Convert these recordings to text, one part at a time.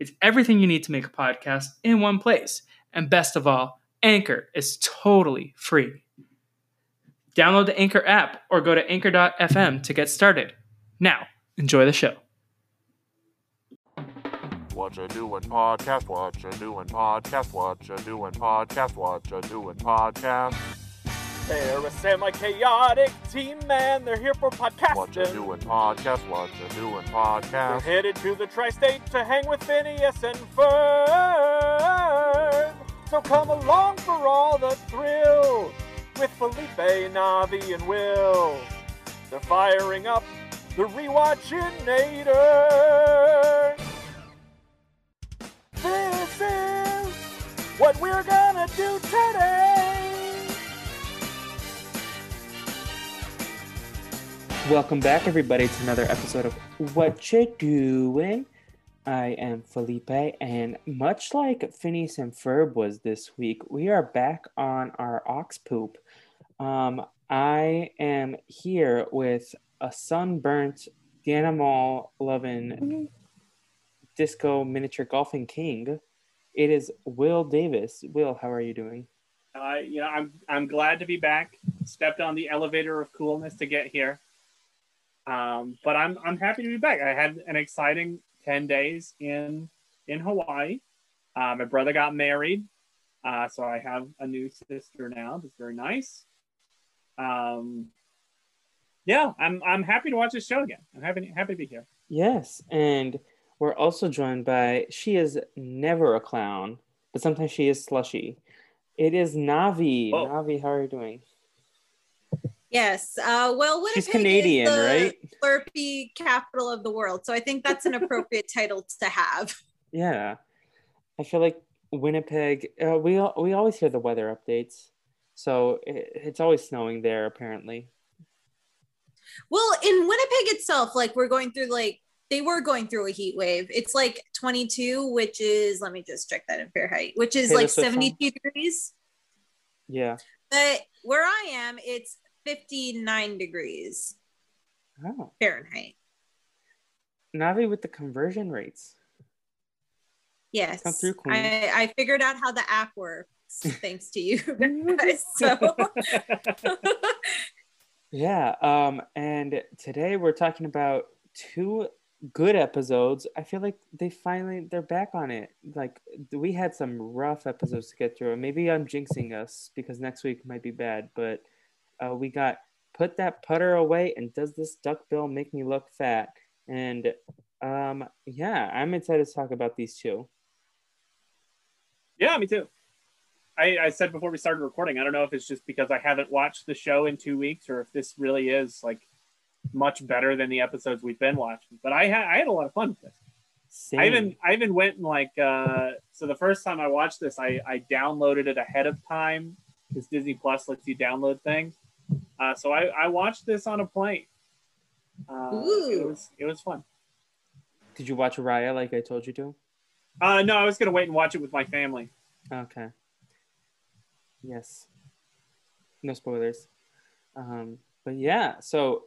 It's everything you need to make a podcast in one place. And best of all, Anchor is totally free. Download the Anchor app or go to anchor.fm to get started. Now, enjoy the show. What you doing podcast, what you doing podcast, what you doing podcast, what you doing podcast. They're a semi-chaotic team, man. They're here for podcasting. What you doing podcast? What you doing podcast? They're headed to the tri-state to hang with Phineas and Ferb. So come along for all the thrill with Felipe, Navi, and Will. They're firing up the Rewatchinator. This is what we're gonna do today. Welcome back, everybody, to another episode of What You Doing. I am Felipe, and much like Phineas and Ferb was this week, we are back on our ox poop. I am here with a sunburnt, animal-loving, disco miniature golfing king. It is Will Davis. Will, how are you doing? I'm glad to be back. Stepped on the elevator of coolness to get here. But I'm happy to be back. I had an exciting 10 days in Hawaii. My brother got married, so I have a new sister now. That's very nice. I'm happy to watch this show again. I'm happy to be here. Yes, and we're also joined by, she is never a clown, but sometimes she is slushy. It is Navi. Whoa. Navi, how are you doing? Yes. Winnipeg is Canadian, right? Slurpee capital of the world. So I think that's an appropriate title to have. Yeah. I feel like Winnipeg, we always hear the weather updates. So it's always snowing there, apparently. Well, in Winnipeg itself, they were going through a heat wave. It's 22, which is, let me just check that in Fahrenheit, which is 72 degrees. Yeah. But where I am, it's 59 degrees Fahrenheit. Navi with the conversion rates. Yes. Come through, Queen. I figured out how the app works thanks to you guys. So yeah. And today we're talking about two good episodes. I feel like they're back on it. We had some rough episodes to get through. Maybe I'm jinxing us because next week might be bad, but we got Put That Putter Away and Does This Duckbill Make Me Look Fat? And I'm excited to talk about these two. Yeah, me too. I said before we started recording, I don't know if it's just because I haven't watched the show in 2 weeks or if this really is much better than the episodes we've been watching. But I had a lot of fun with this. Same. I even went and so the first time I watched this, I downloaded it ahead of time. This Disney Plus lets you download things. So I watched this on a plane. It was fun. Did you watch Raya like I told you to? No, I was going to wait and watch it with my family. Okay. Yes. No spoilers. But yeah, so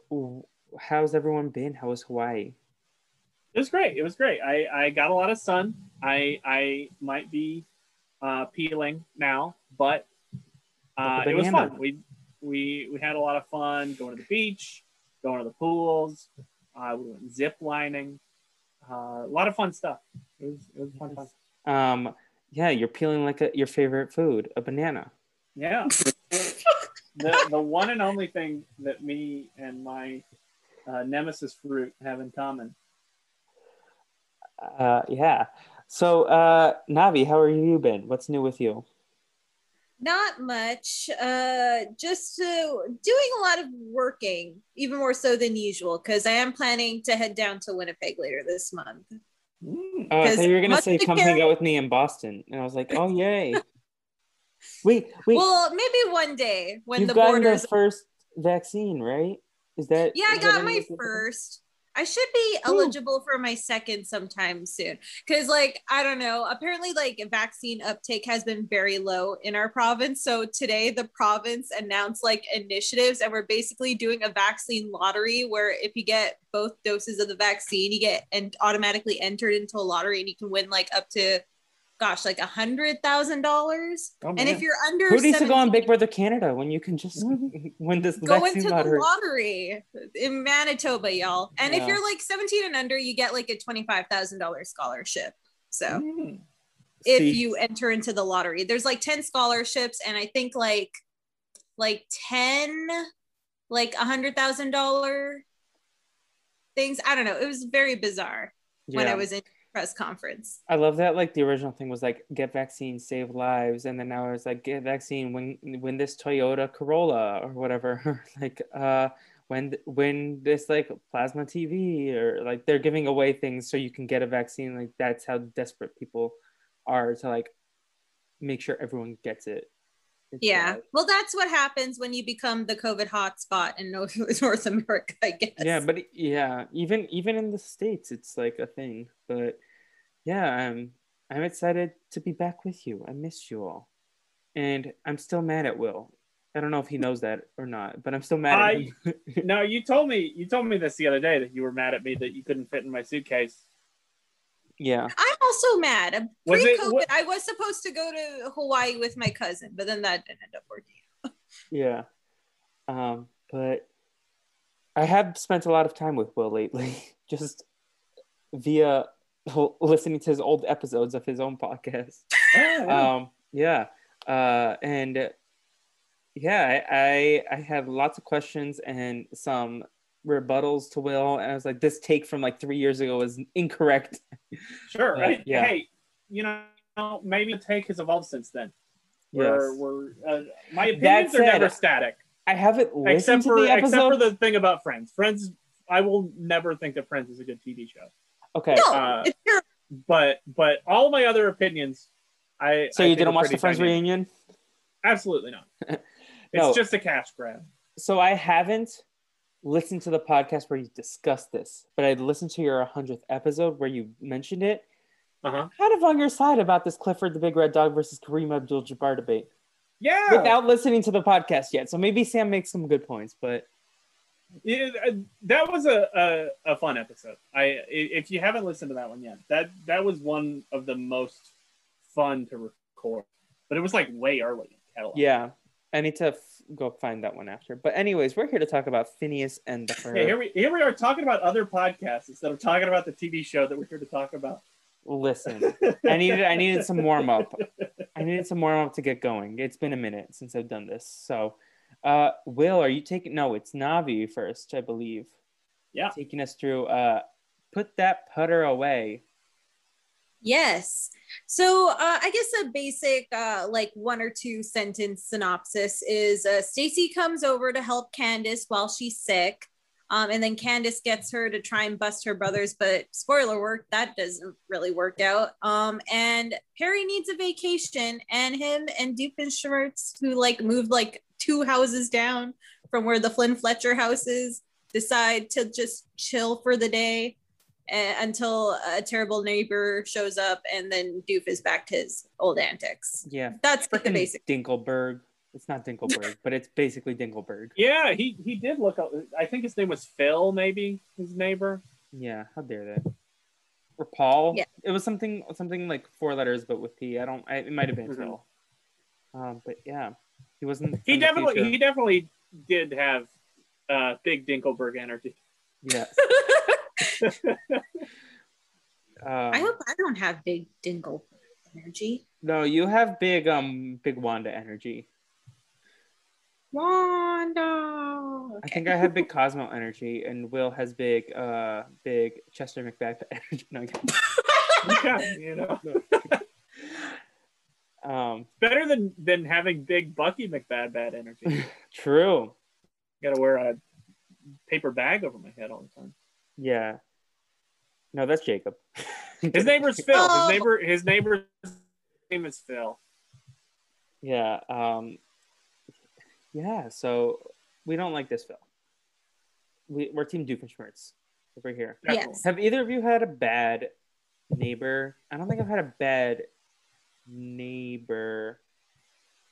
how's everyone been? How was Hawaii? It was great. I got a lot of sun. I might be peeling now, but it was fun. We had a lot of fun going to the beach, going to the pools, we went zip lining, a lot of fun stuff. It was fun. You're peeling your favorite food, a banana. Yeah. the one and only thing that me and my nemesis fruit have in common. Yeah. So Navi, how are you been? What's new with you? Not much, just doing a lot of working, even more so than usual, because I am planning to head down to Winnipeg later this month. I thought you were going to say, come hang out with me in Boston. And I was like, oh, yay. wait. Well, maybe one day when the borders. The first vaccine, right? Is that? Yeah, I got my first. I should be eligible for my second sometime soon. Because, like, I don't know. Apparently, like, vaccine uptake has been very low in our province. So today the province announced, like, initiatives, and we're basically doing a vaccine lottery where if you get both doses of the vaccine, you get and automatically entered into a lottery, and you can win, like, up to, gosh, like $100,000. And if you're under, who needs to go on Big Brother Canada when you can just win this go into lottery? The lottery in Manitoba, y'all. And if you're like 17 and under, you get like a $25,000 scholarship. So if you enter into the lottery, there's like 10 scholarships, and I think like 10 like $100,000 things. I don't know. It was very bizarre when I was in press conference. I love that, like, the original thing was like, get vaccine, save lives, and then now it's like, get vaccine, win this Toyota Corolla or whatever. Like win this like plasma TV, or like they're giving away things so you can get a vaccine. Like, that's how desperate people are to like make sure everyone gets it. Well, that's what happens when you become the COVID hotspot in North America, I guess. Yeah, but even in the States, it's like a thing. But I'm excited to be back with you. I miss you all, and I'm still mad at Will. I don't know if he knows that or not, but I'm still mad at him. No, you told me this the other day that you were mad at me that you couldn't fit in my suitcase. Yeah, I'm also mad. Pre-COVID, I was supposed to go to Hawaii with my cousin, but then that didn't end up working out. Yeah, but I have spent a lot of time with Will lately, just via listening to his old episodes of his own podcast. I had lots of questions and some rebuttals to Will, and I was like, this take from like 3 years ago is incorrect. Sure. Hey, you know, maybe the take has evolved since then. We're my opinions are never static. I haven't listened to the episode. Except for the thing about Friends. Friends, I will never think that Friends is a good TV show. Okay. No, it's true. But all my other opinions, So you didn't watch the Friends reunion? Absolutely not. It's just a cash grab. So I haven't listen to the podcast where you discussed this, but I listened to your 100th episode where you mentioned it. I'm kind of on your side about this Clifford the Big Red Dog versus Kareem Abdul-Jabbar debate. Yeah, without listening to the podcast yet. So maybe Sam makes some good points, but that was a fun episode. If you haven't listened to that one yet, that was one of the most fun to record. But it was like way early. Yeah, I need to go find that one after. But anyways, we're here to talk about Phineas and Ferb. Yeah, here we are talking about other podcasts instead of talking about the TV show that we're here to talk about. Listen, I needed some warm up. I needed some warm up to get going. It's been a minute since I've done this. So, Will, are you taking? No, it's Navi first, I believe. Yeah, taking us through. Put that putter away. Yes. So I guess a basic like one or two sentence synopsis is Stacy comes over to help Candace while she's sick. And then Candace gets her to try and bust her brothers. But spoiler work, that doesn't really work out. And Perry needs a vacation, and him and Doofenshmirtz, who like moved like two houses down from where the Flynn Fletcher house is, decide to just chill for the day until a terrible neighbor shows up, and then Doof is back to his old antics. Yeah, that's the basic. Dinkelberg. It's not Dinkelberg, but it's basically Dinkelberg. Yeah, he did look up. I think his name was Phil, maybe, his neighbor. Yeah, how dare that? Or Paul. Yeah. It was something like four letters, but with P. It might have been Phil. But yeah, he wasn't. He definitely did have big Dinkelberg energy. Yes. I hope I don't have big Dingle energy. No, you have big big Wanda energy. Wanda. Okay. I think I have big Cosmo energy, and Will has big big Chester Macbeth energy. No, better than having big Bucky Macbad bad energy. True. Gotta wear a paper bag over my head all the time. Yeah. No, that's Jacob. His neighbor's Phil. Oh. His neighbor's name is Phil. Yeah. Yeah. So we don't like this Phil. We're Team Doofenshmirtz over here. Yes. Have either of you had a bad neighbor? I don't think I've had a bad neighbor.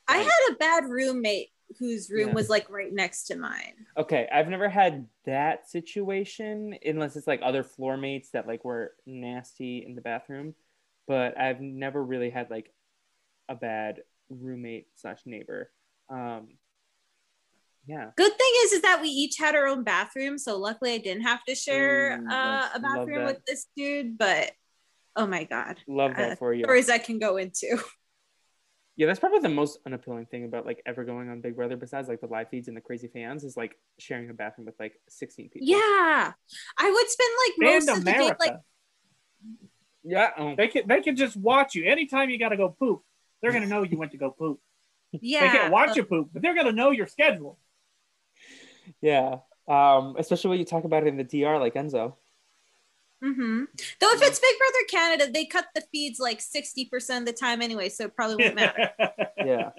I had a bad roommate whose room was like right next to mine. Okay, I've never had that situation unless it's like other floor mates that like were nasty in the bathroom, but I've never really had like a bad roommate slash neighbor. Yeah. Good thing is that we each had our own bathroom, so luckily I didn't have to share a bathroom with this dude, but oh my God. Love that for you. Stories I can go into. Yeah, that's probably the most unappealing thing about like ever going on Big Brother, besides like the live feeds and the crazy fans, is like sharing a bathroom with like 16 people. Yeah, I would spend like most of the day like. Yeah, they can just watch you anytime you got to go poop. They're gonna know you went to go poop. Yeah, they can't watch you poop, but they're gonna know your schedule. Yeah, especially when you talk about it in the DR, like Enzo. Mm-hmm. Though if it's Big Brother Canada, they cut the feeds like 60% of the time anyway, so it probably won't matter. Yeah.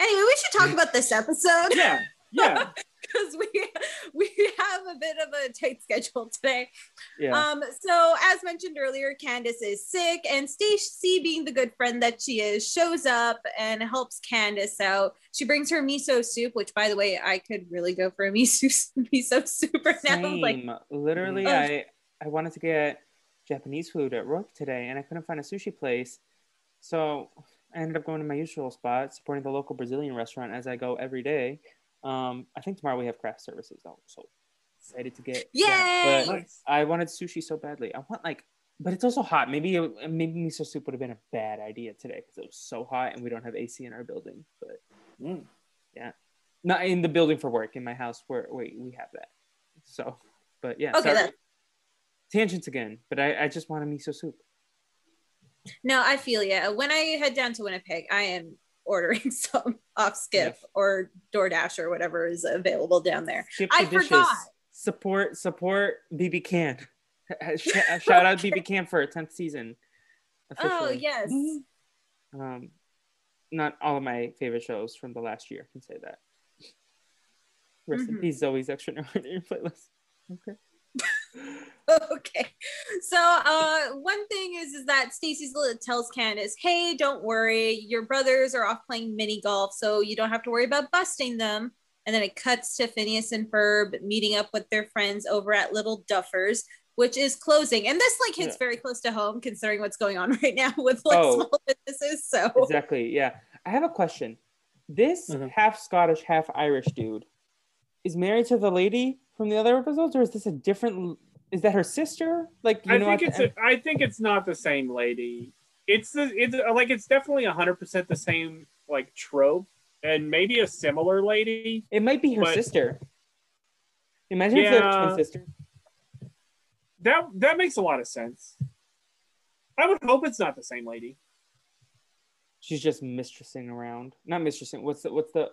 Anyway, we should talk about this episode. Yeah, yeah. Because we have a bit of a tight schedule today. Yeah. So as mentioned earlier, Candace is sick, and Stacey, being the good friend that she is, shows up and helps Candace out. She brings her miso soup, which, by the way, I could really go for a miso soup right now. Same. Like, literally, I wanted to get Japanese food at Rook today, and I couldn't find a sushi place, so I ended up going to my usual spot, supporting the local Brazilian restaurant as I go every day. I think tomorrow we have craft services though, so excited to get. Yay! Yeah, but nice. I wanted sushi so badly. I want but it's also hot. Maybe miso soup would have been a bad idea today because it was so hot and we don't have AC in our building. But yeah, not in the building for work. In my house, we have that. So, but yeah. Okay. Tangents again, but I just want a miso soup. No, I feel ya. When I head down to Winnipeg, I am ordering some off Skip or DoorDash or whatever is available down there. Forgot. Support BB Can. Shout out BB Can for a 10th season. Officially. Oh yes. Mm-hmm. Not all of my favorite shows from the last year can say that. Rest in peace, Zoe's Extraordinary Playlist. Okay. Okay, so one thing is that Stacey tells Candace, hey, don't worry, your brothers are off playing mini golf, so you don't have to worry about busting them. And then it cuts to Phineas and Ferb meeting up with their friends over at Little Duffers, which is closing, and this like hits very close to home considering what's going on right now with like small businesses. So exactly. Yeah, I have a question. This half Scottish, half Irish dude is married to the lady from the other episodes, or is this a different? Is that her sister? Like, I think it's not the same lady. It's definitely 100% the same like trope, and maybe a similar lady. It might be her sister. Imagine if they're twin sisters. That makes a lot of sense. I would hope it's not the same lady. She's just mistressing around. Not mistressing. What's the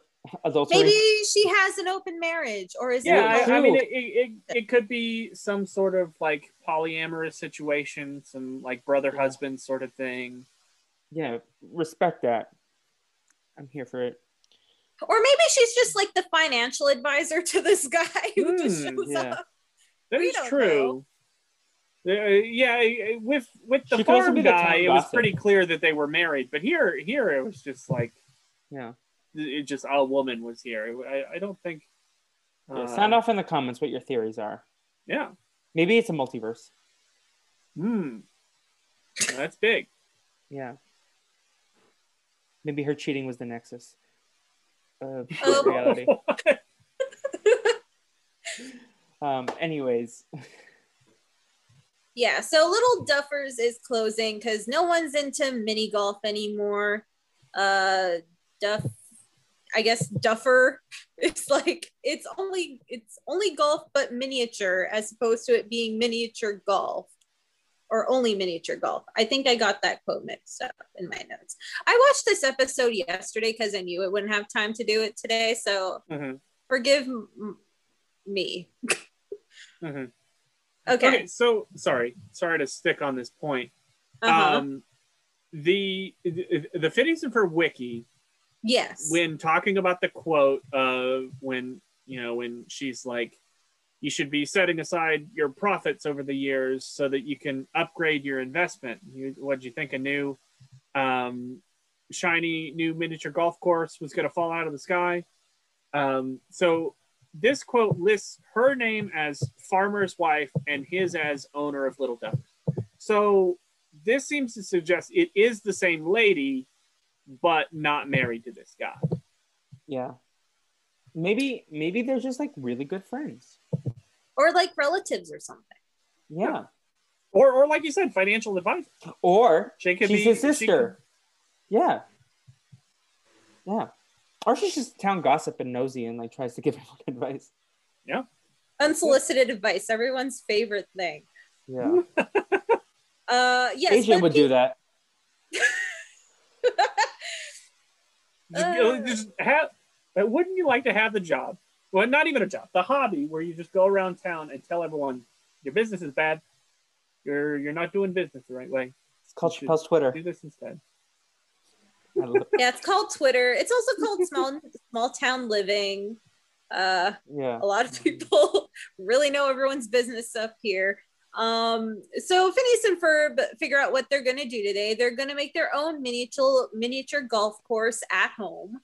adultery? Maybe she has an open marriage, or is it? Yeah, I mean, it could be some sort of like polyamorous situation, some like brother-husband sort of thing. Yeah, respect that. I'm here for it. Or maybe she's just like the financial advisor to this guy who just shows up. That is true. Yeah, with the farm guy, it was pretty clear that they were married, but here it was just like, it just all woman was here. I don't think. Sound off in the comments what your theories are. Yeah, maybe it's a multiverse. That's big. Yeah, maybe her cheating was the nexus of reality. Anyways. Yeah, so Little Duffers is closing because no one's into mini golf anymore. Duffer is like it's only golf but miniature, as opposed to it being miniature golf or only miniature golf. I think I got that quote mixed up in my notes. I watched this episode yesterday because I knew it wouldn't have time to do it today, so forgive me. Okay, so sorry to stick on this point. The Phineas and Ferb wiki, yes, when talking about the quote of when she's like, you should be setting aside your profits over the years so that you can upgrade your investment. What'd you think? A new shiny new miniature golf course was going to fall out of the sky. So this quote lists her name as farmer's wife and his as owner of Little Duck. So this seems to suggest it is the same lady, but not married to this guy. Yeah. Maybe they're just like really good friends. Or like relatives or something. Yeah. Or like you said, financial advisor. Or she's his sister. Yeah. Yeah. Or she's just town gossip and nosy and like tries to give everyone advice. Yeah. Unsolicited advice. Everyone's favorite thing. Yeah. Yes, Asian would do that. Wouldn't you like to have the job? Well, not even a job, the hobby where you just go around town and tell everyone your business is bad. You're not doing business the right way. It's called Twitter. Do this instead. Yeah, it's called Twitter. It's also called small town living. A lot of people really know everyone's business up here. So Phineas and Ferb figure out what they're going to do today. They're going to make their own miniature golf course at home.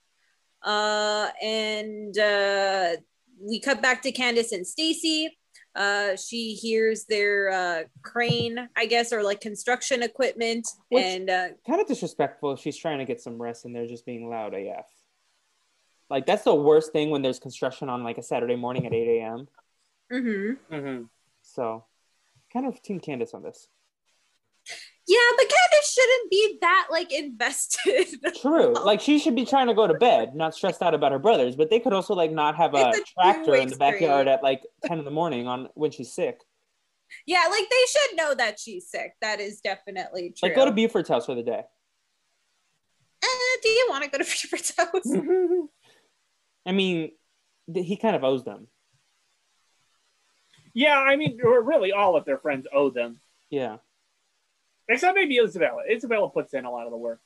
And we cut back to Candace and Stacy. She hears their crane, I guess, or like construction equipment. Which, and kind of disrespectful if she's trying to get some rest and they're just being loud AF. Like that's the worst thing when there's construction on like a Saturday morning at 8 a.m. Mm-hmm. Mm-hmm. So kind of team Candace on this. Yeah, but Candace shouldn't be that like invested. True. Like she should be trying to go to bed, not stressed out about her brothers, but they could also like not have a tractor in the backyard at like 10 in the morning when she's sick. Yeah, like they should know that she's sick. That is definitely true. Like go to Buford's house for the day. Do you want to go to Buford's house? I mean, he kind of owes them. Yeah, I mean, really all of their friends owe them. Yeah. Except maybe Isabella. Isabella puts in a lot of the work.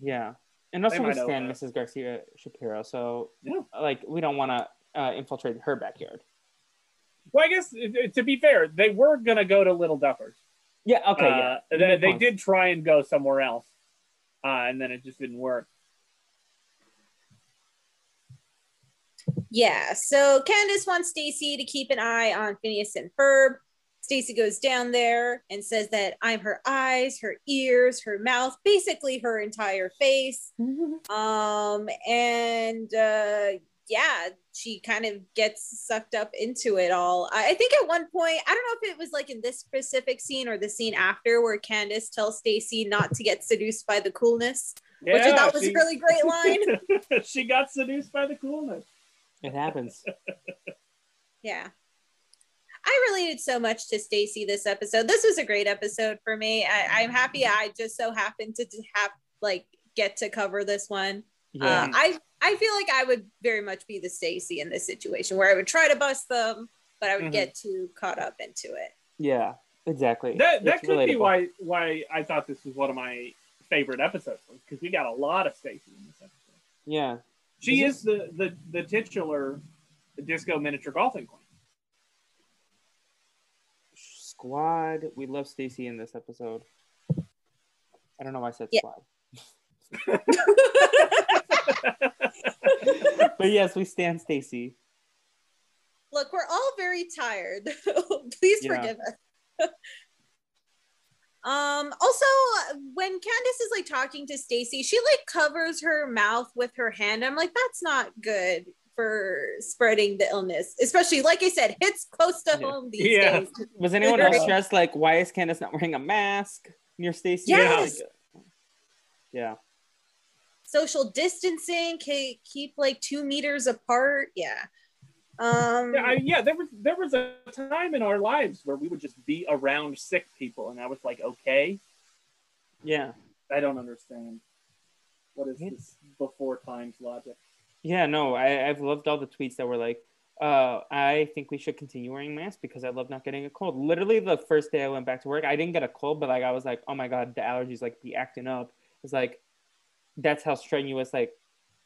Yeah. And also we stand Mrs. Garcia Shapiro, so yeah. Like we don't want to infiltrate her backyard. Well, I guess to be fair, they were going to go to Little Duffers. Yeah, okay. Yeah. They did try and go somewhere else, and then it just didn't work. Yeah, so Candace wants Stacy to keep an eye on Phineas and Ferb. Stacy goes down there and says that I'm her eyes, her ears, her mouth, basically her entire face. She kind of gets sucked up into it all. I think at one point, I don't know if it was like in this specific scene or the scene after where Candace tells Stacy not to get seduced by the coolness, which I thought was a really great line. She got seduced by the coolness. It happens. Yeah. I related so much to Stacy this episode. This was a great episode for me. I'm happy I just so happened to have get to cover this one. Yeah. I feel like I would very much be the Stacy in this situation where I would try to bust them, but I would get too caught up into it. Yeah, exactly. That could relatable. Be why I thought this was one of my favorite episodes, because we got a lot of Stacy in this episode. Yeah. She is the titular disco miniature golfing queen. Squad. We love Stacy in this episode. I don't know why I said squad. But yes, we stand Stacy. Look, we're all very tired. Please forgive us. Also, when Candace is like talking to Stacy, she like covers her mouth with her hand. I'm like, that's not good for spreading the illness, especially like I said, hits close to home these days. Was anyone else stressed like, why is Candace not wearing a mask near Stacy? Yes. Yeah. Social distancing, keep like 2 meters apart. Yeah. There was a time in our lives where we would just be around sick people, and I was like, okay. Yeah. I don't understand. What is this before times logic? Yeah, no, I've loved all the tweets that were like, I think we should continue wearing masks because I love not getting a cold. Literally the first day I went back to work, I didn't get a cold, but like I was like, oh my God, the allergies like be acting up. It's like, that's how strenuous like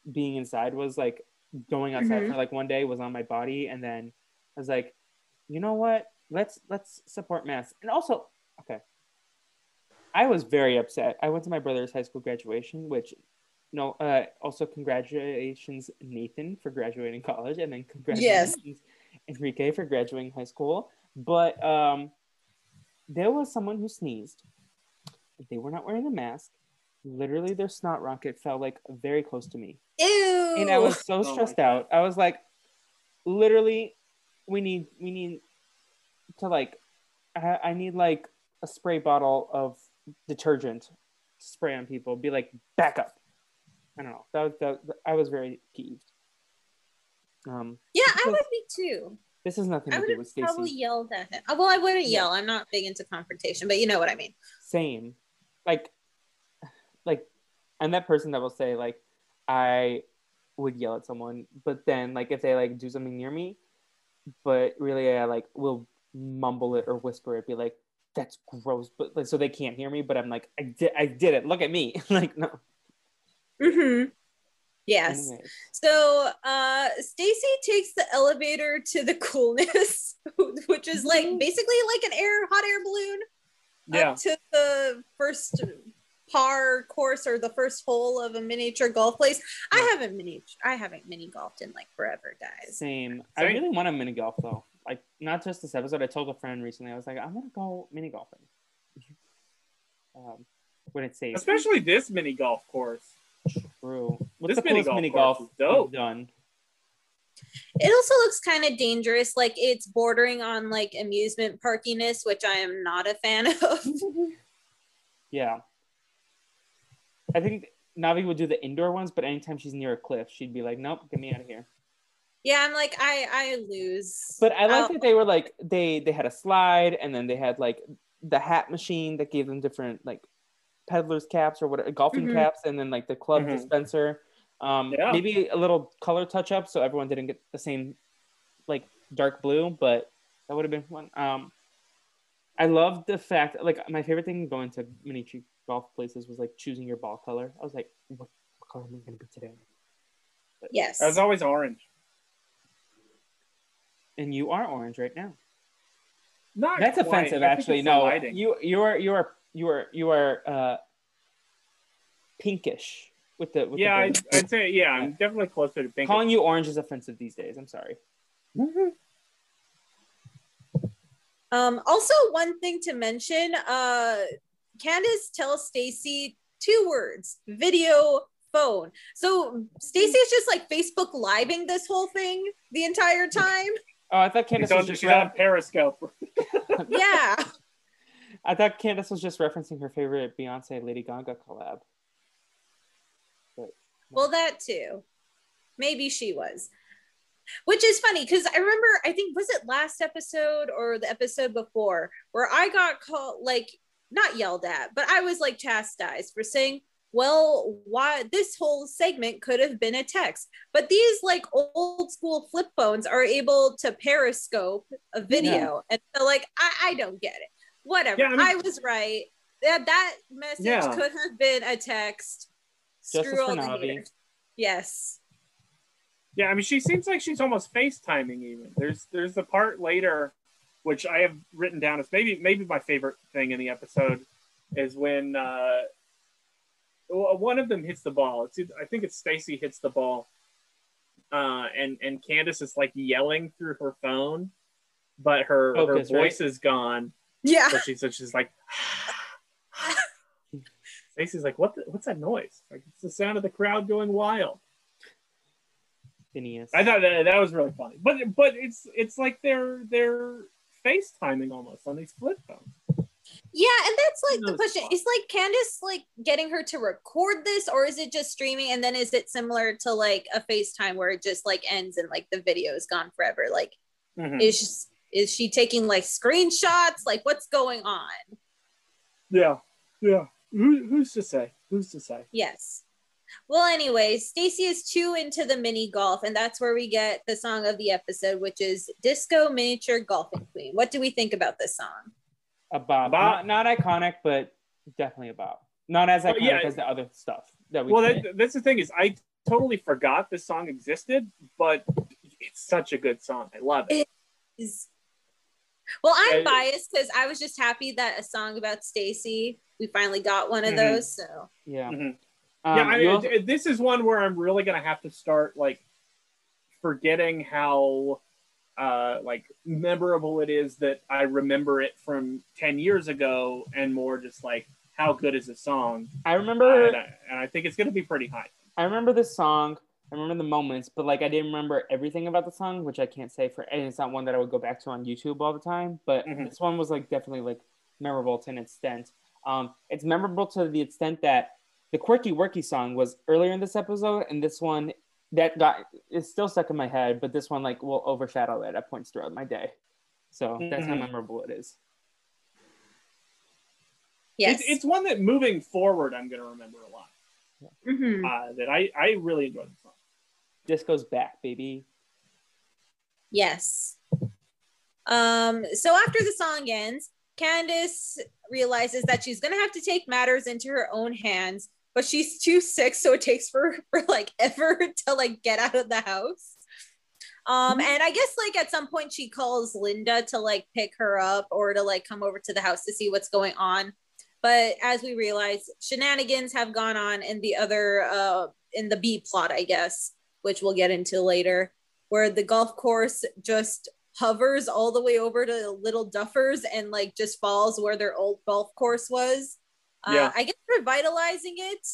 being inside was. Like going outside for like one day was on my body. And then I was like, you know what? Let's support masks. And also, okay, I was very upset. I went to my brother's high school graduation, which also congratulations Nathan for graduating college, and then congratulations Enrique for graduating high school. But there was someone who sneezed. They were not wearing a mask. Literally their snot rocket fell like very close to me. Ew! And I was so stressed out. I was like, literally we need to like, I need like a spray bottle of detergent to spray on people, be like, back up. I don't know. That I was very peeved. Yeah, I would be too. This has nothing to do with Stacey. I would probably yelled at him. Well, I wouldn't yell. I'm not big into confrontation, but you know what I mean. Same. Like, I'm that person that will say, like, I would yell at someone, but then, like, if they, like, do something near me, but really I, like, will mumble it or whisper it, be like, that's gross, but like, so they can't hear me, but I'm like, I did it. Look at me. Like, no. Mm-hmm. Yes. Anyways. So Stacy takes the elevator to the coolness, which is like basically like an hot air balloon up to the first par course or the first hole of a miniature golf place. Yeah. I haven't mini golfed in like forever, guys. Same. Sorry. I really want to mini golf though. Like not just this episode. I told a friend recently, I was like, I'm gonna go mini golfing. When it's safe. Especially this mini golf course. True. What's this mini golf dope done? It also looks kind of dangerous, like it's bordering on like amusement parkiness, which I am not a fan of. Yeah, I think Navi would do the indoor ones, but anytime she's near a cliff, she'd be like, "Nope, get me out of here." Yeah, I'm like, I lose. But I like that they were like they had a slide, and then they had like the hat machine that gave them different like peddlers caps or whatever, golfing caps, and then like the club dispenser. Maybe a little color touch up so everyone didn't get the same like dark blue, but that would have been fun. I love the fact, like my favorite thing going to miniature golf places was like choosing your ball color. I was like, what color am I gonna be today? But yes, I was always orange. And you are orange right now. Not that's quite offensive, actually. No, lighting. You are pinkish with the. With the blue. I'd say I'm definitely closer to pinkish. Calling you orange is offensive these days. I'm sorry. Also, one thing to mention: Candace tells Stacy 2 words: video phone. So Stacy is just like Facebook living this whole thing the entire time. Oh, I thought Candace was just on Periscope. Yeah. I thought Candace was just referencing her favorite Beyonce Lady Gaga collab. But, no. Well, that too. Maybe she was. Which is funny because I remember, I think, was it last episode or the episode before where I got called, like, not yelled at, but I was like chastised for saying, well, why this whole segment could have been a text. But these like old school flip phones are able to Periscope a video. Yeah. And so, like, I don't get it. Whatever. Yeah, I was right. That message could have been a text. Justice Screw all the haters. Yes. Yeah, I mean, she seems like she's almost FaceTiming even. There's the part later, which I have written down as maybe my favorite thing in the episode, is when one of them hits the ball. I think it's Stacy hits the ball, and Candace is like yelling through her phone, but her voice is gone. Yeah. So she's like, Stacy's like, what's that noise? Like, it's the sound of the crowd going wild. Phineas. I thought that was really funny, but it's like they're FaceTiming almost on these flip phones. Yeah, and that's like the question. Is like Candace like getting her to record this, or is it just streaming? And then is it similar to like a FaceTime where it just like ends and like the video is gone forever? Like, it's just. Is she taking like screenshots? Like, what's going on? Yeah. Who's to say? Yes. Well, anyways, Stacy is too into the mini golf, and that's where we get the song of the episode, which is Disco Miniature Golfing Queen. What do we think about this song? A bop. Not iconic, but definitely a bop. Not as iconic as the other stuff that we that's the thing is, I totally forgot this song existed, but it's such a good song. I love it. It is. Well, I'm biased because I was just happy that a song about Stacy, we finally got one of those. So yeah. This is one where I'm really gonna have to start like forgetting how like memorable it is that I remember it from 10 years ago, and more just like how good is the song. I remember, and I think it's gonna be pretty high. I remember the song. I remember the moments, but like I didn't remember everything about the song, which I can't say for. And it's not one that I would go back to on YouTube all the time. But this one was like definitely like memorable to an extent. It's memorable to the extent that the Quirky Worky song was earlier in this episode, and this one that is still stuck in my head, but this one like will overshadow it at points throughout my day. So that's how memorable it is. Yes, it's one that moving forward I'm going to remember a lot. That I really enjoy the song. Disco's back, baby. Yes. So after the song ends, Candace realizes that she's going to have to take matters into her own hands, but she's too sick, so it takes for like ever to like get out of the house. And I guess like at some point she calls Linda to like pick her up or to like come over to the house to see what's going on. But as we realize, shenanigans have gone on in the other, in the B plot, I guess, which we'll get into later, where the golf course just hovers all the way over to Little Duffers and like just falls where their old golf course was. I guess revitalizing it.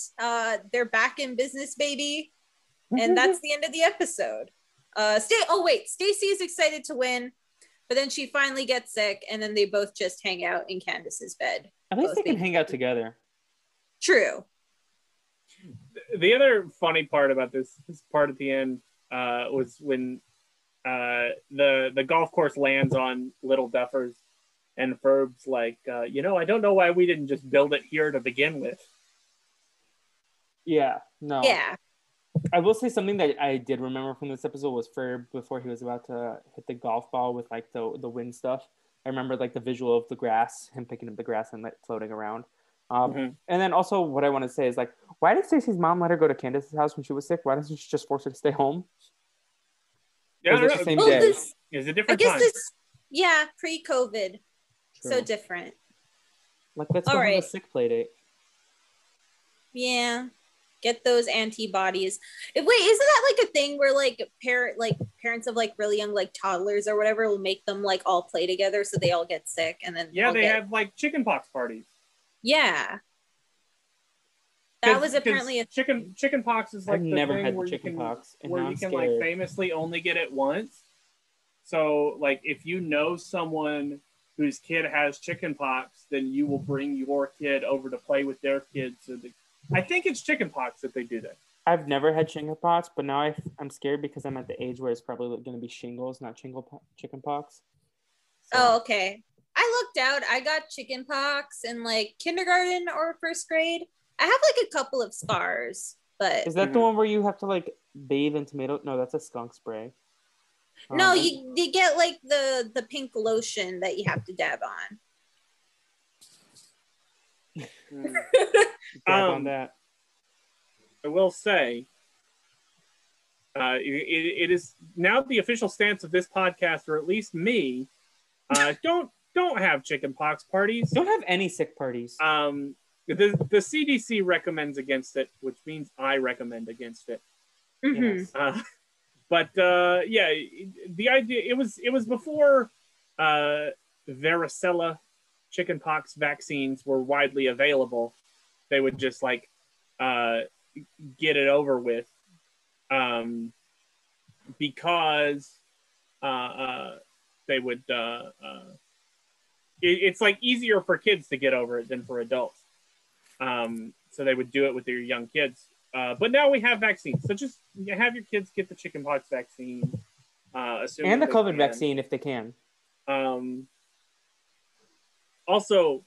They're back in business, baby. And that's the end of the episode. Stacy is excited to win, but then she finally gets sick, and then they both just hang out in Candace's bed. At least they can hang out together. True. The other funny part about this part at the end was when the golf course lands on Little Duffers, and Ferb's like, I don't know why we didn't just build it here to begin with. Yeah, no. Yeah. I will say something that I did remember from this episode was Ferb, before he was about to hit the golf ball with like the wind stuff. I remember like the visual of the grass, him picking up the grass and like floating around. And then also what I want to say is like, why did Stacey's mom let her go to Candace's house when she was sick? Why doesn't she just force her to stay home? Yeah, it was the same day. It was a different time. Yeah, pre-COVID. True. So different. Like, let's go on a sick play date. Yeah. Get those antibodies. Wait, isn't that like a thing where like parents of like really young like toddlers or whatever will make them like all play together so they all get sick and then have like chickenpox parties. Yeah, that was apparently a chickenpox is like I've never had chickenpox where you can like famously only get it once. So like if you know someone whose kid has chickenpox, then you will bring your kid over to play with their kids so the. I think it's chickenpox that they do that. I've never had chickenpox, but now I'm scared because I'm at the age where it's probably going to be shingles, not chickenpox. So. Oh, okay. I looked out. I got chickenpox in like kindergarten or first grade. I have like a couple of scars, but is that the one where you have to like bathe in tomato? No, that's a skunk spray. No, you get like the pink lotion that you have to dab on. On that, I will say it is now the official stance of this podcast, or at least me. Don't have chicken pox parties. Don't have any sick parties. The CDC recommends against it, which means I recommend against it. Yes. The idea it was before varicella chickenpox vaccines were widely available. They would just like get it over with because they would. It's like easier for kids to get over it than for adults. So they would do it with their young kids. But now we have vaccines, so just have your kids get the chickenpox vaccine and the COVID vaccine if they can. Also,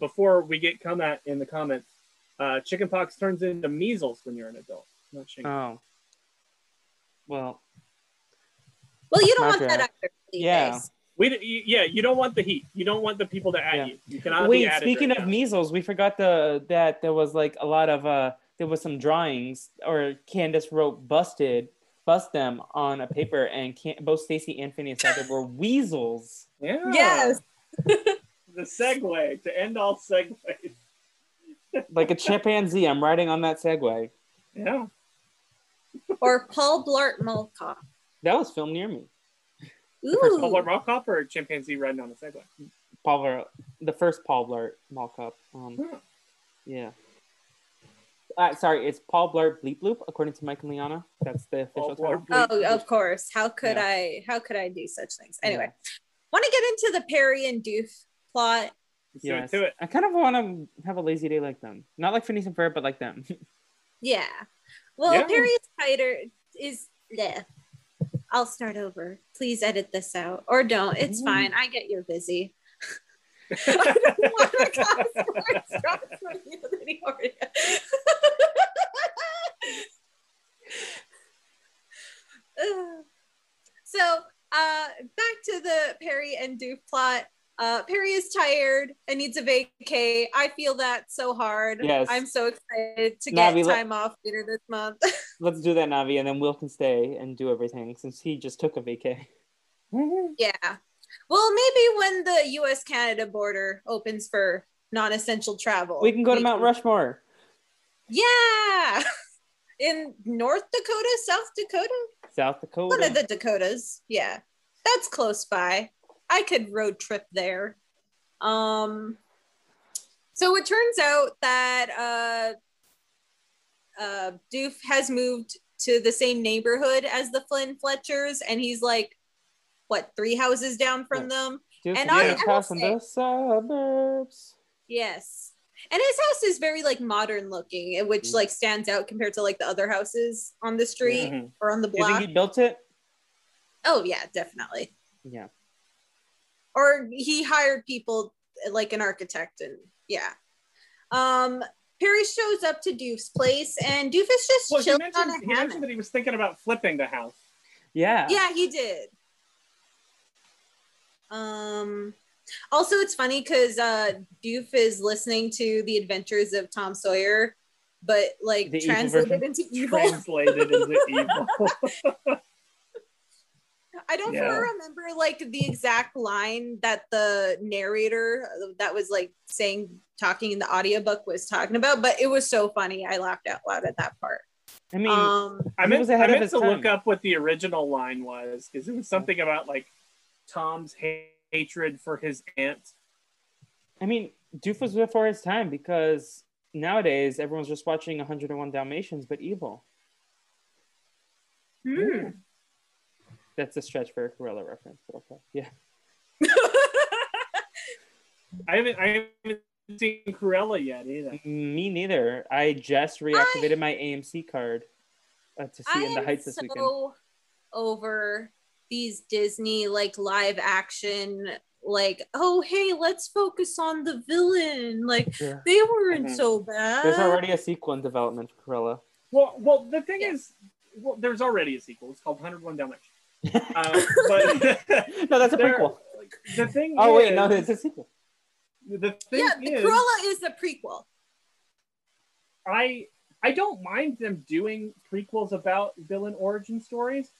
before we get come at in the comments, Chickenpox turns into measles when you're an adult. Not shingles. Oh. Well, you don't want that either. Yeah. Guys. You don't want the heat. You don't want the people to add you. You cannot be added. Speaking of measles, we forgot that there was like a lot of there was some drawings, or Candace wrote bust them on a paper, and both Stacey and Phineas said there were weasels. Yeah. Yes. The segue to end all segues. Like a chimpanzee, I'm riding on that segue. Yeah. Or Paul Blart Mall Cop. That was filmed near me. Ooh. The first Paul Blart Mall Cop, or a chimpanzee riding on a segue? The first Paul Blart Mall Cop. Yeah. Sorry, it's Paul Blart Bleep Bloop, according to Mike and Liana. That's the official title. Oh, of course. How could I do such things? Anyway, want to get into the Perry and Doof plot? Yes. Do it. I kind of want to have a lazy day like them. Not like Phineas and Ferb, but like them. Yeah. Well, Perry is tighter. I'll start over. Please edit this out. Or don't. It's fine. I get you're busy. I don't want to cause more from you anymore. So, back to the Perry and Doof plot. Perry is tired and needs a vacay. I feel that so hard. Yes. I'm so excited to get Navi, time off later this month. Let's do that, Navi, and then Will can stay and do everything since he just took a vacay. Yeah. Well, maybe when the U.S.-Canada border opens for non-essential travel. We can go to Mount Rushmore. Yeah. In North Dakota, South Dakota? South Dakota. One of the Dakotas. Yeah. That's close by. I could road trip there. So it turns out that Doof has moved to the same neighborhood as the Flynn Fletchers, and he's like, what, 3 houses down from them? Doof and on his house in the suburbs. Yes. And his house is very like modern looking, which like stands out compared to like the other houses on the street or on the block. Do you think he built it? Oh yeah, definitely. Yeah. Or he hired people like an architect, and Perry shows up to Doof's place, and Doof is just chilling on a hammock. He mentioned that he was thinking about flipping the house. Yeah. Yeah, he did. Also, it's funny because Doof is listening to The Adventures of Tom Sawyer, but like translated into evil. Translated into evil. I don't remember like the exact line that the narrator that was like talking in the audiobook was talking about, but it was so funny. I laughed out loud at that part. I mean, I meant to look up what the original line was, because it was something about like Tom's hatred for his aunt. I mean, Doof was before his time, because nowadays everyone's just watching 101 Dalmatians, but evil. Hmm. That's a stretch for a Cruella reference, but okay. Yeah. I haven't seen Cruella yet either. Me neither. I just reactivated my AMC card to see In the Heights this weekend. I'm so over these Disney like live action like, oh hey, let's focus on the villain. Like they weren't so bad. There's already a sequel in development for Cruella. Well, the thing is, there's already a sequel. It's called 101 Dalmatians. No, that's a prequel. The thing it's a sequel. The thing is, Cruella is the prequel. I don't mind them doing prequels about villain origin stories,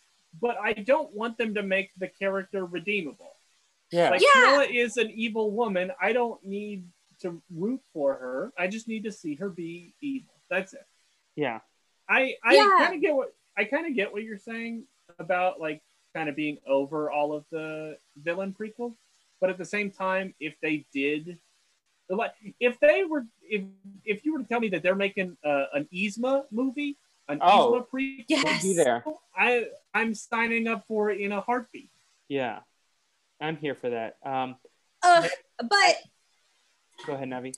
but I don't want them to make the character redeemable. Yeah. Like Cruella is an evil woman. I don't need to root for her. I just need to see her be evil. That's it. Yeah. I kind of get what you're saying about like kind of being over all of the villain prequels, but at the same time, if you were to tell me that they're making an Yzma movie, Yzma prequel, be there. I'm signing up for it in a heartbeat. Yeah, I'm here for that. But go ahead, Navi.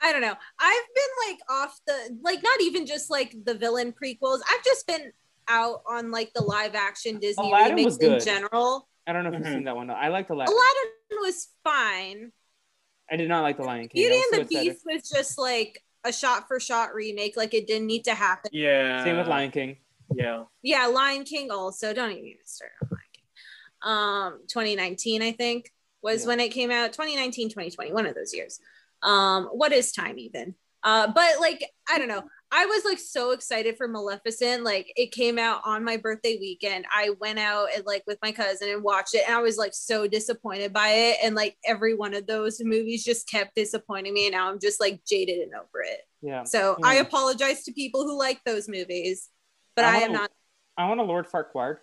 I don't know. I've been like off the like not even just like the villain prequels. I've just been out on like the live action Disney remakes in general. I don't know if you've seen that one though. I liked Aladdin. Aladdin was fine. I did not like The Lion King. Beauty and the Beast was just like a shot-for-shot remake. Like, it didn't need to happen. Yeah. Same with Lion King. Yeah. Yeah, Lion King also. Don't even start on Lion King. 2019, I think, was when it came out. 2019, 2020, one of those years. What is time even? But, like, I don't know. I was, like, so excited for Maleficent. Like, it came out on my birthday weekend. I went out, and, like, with my cousin and watched it, and I was, like, so disappointed by it. And, like, every one of those movies just kept disappointing me, and now I'm just, like, jaded and over it. Yeah. So I apologize to people who like those movies, but I am not. I want a Lord Farquaad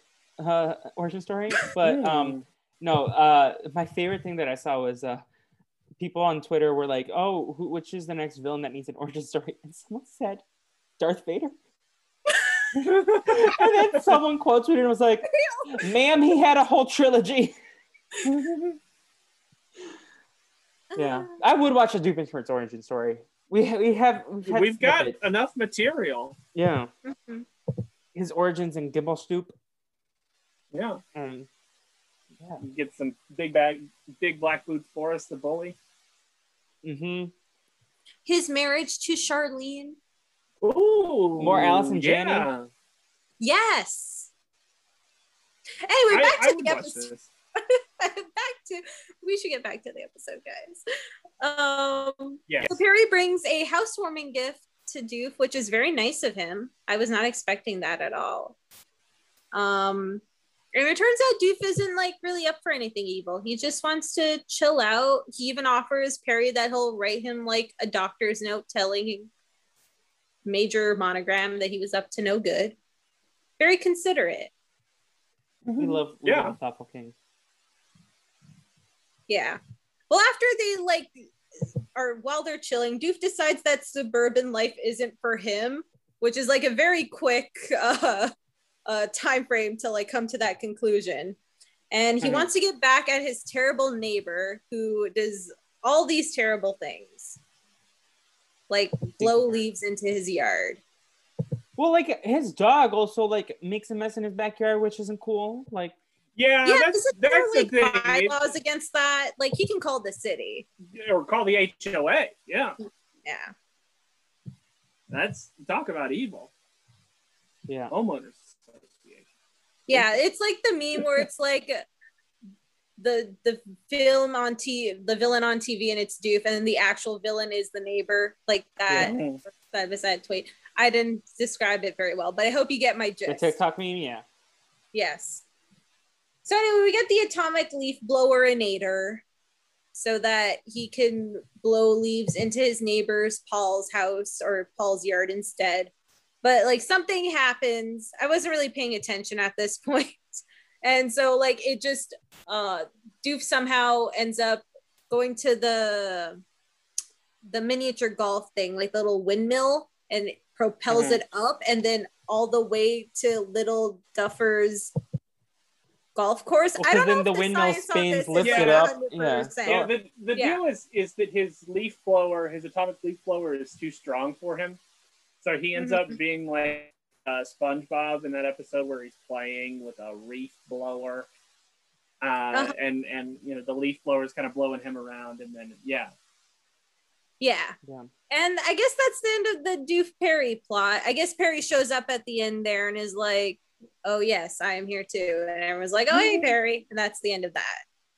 origin story, but no. My favorite thing that I saw was people on Twitter were like, "Oh, which is the next villain that needs an origin story?" And someone said, Darth Vader. And then someone quotes me and was like, ma'am, he had a whole trilogy. Yeah, I would watch a Doofenshmirtz origin story. We've got enough material. Yeah. His origins in Gimbelstoop. Yeah. Yeah, you get some big black boots Boris the bully. Mm-hmm. His marriage to Charlene. Ooh, more Alice and Janet. Yes. Anyway, back to the episode. We should get back to the episode, guys. Yes. So Perry brings a housewarming gift to Doof, which is very nice of him. I was not expecting that at all. And it turns out Doof isn't, like, really up for anything evil. He just wants to chill out. He even offers Perry that he'll write him, like, a doctor's note telling him major monogram that he was up to no good. Very considerate. We love Thoughtful King. Yeah. Well, after they, like, or while they're chilling, Doof decides that suburban life isn't for him, which is, like, a very quick time frame to, like, come to that conclusion. And he wants to get back at his terrible neighbor who does all these terrible things, like blow leaves into his yard. Well, like, his dog also, like, makes a mess in his backyard, which isn't cool. Like, yeah that's the thing. Bylaws against that. Like, he can call the city or call the HOA. Yeah, that's, talk about evil. Yeah, homeowners. Yeah, it's like the meme where it's like the villain on TV, and it's Doof, and then the actual villain is the neighbor, like that side by side tweet. I didn't describe it very well, but I hope you get my gist. The TikTok meme, yeah. Yes. So anyway, we get the atomic leaf blowerinator so that he can blow leaves into his neighbor's Paul's house or Paul's yard instead. But, like, something happens. I wasn't really paying attention at this point. And so, like, it just, Doof somehow ends up going to the miniature golf thing, like the little windmill, and it propels it up and then all the way to Little Duffer's golf course. Well, I don't know if the windmill spins, lifts it up. Yeah. Yeah, the deal is that his atomic leaf blower is too strong for him. So he ends up being like SpongeBob in that episode where he's playing with a leaf blower, and the leaf blower is kind of blowing him around, and then yeah. And I guess that's the end of the Doof Perry plot. I guess Perry shows up at the end there and is like, "Oh yes, I am here too," and everyone's like, "Oh hey Perry," and that's the end of that.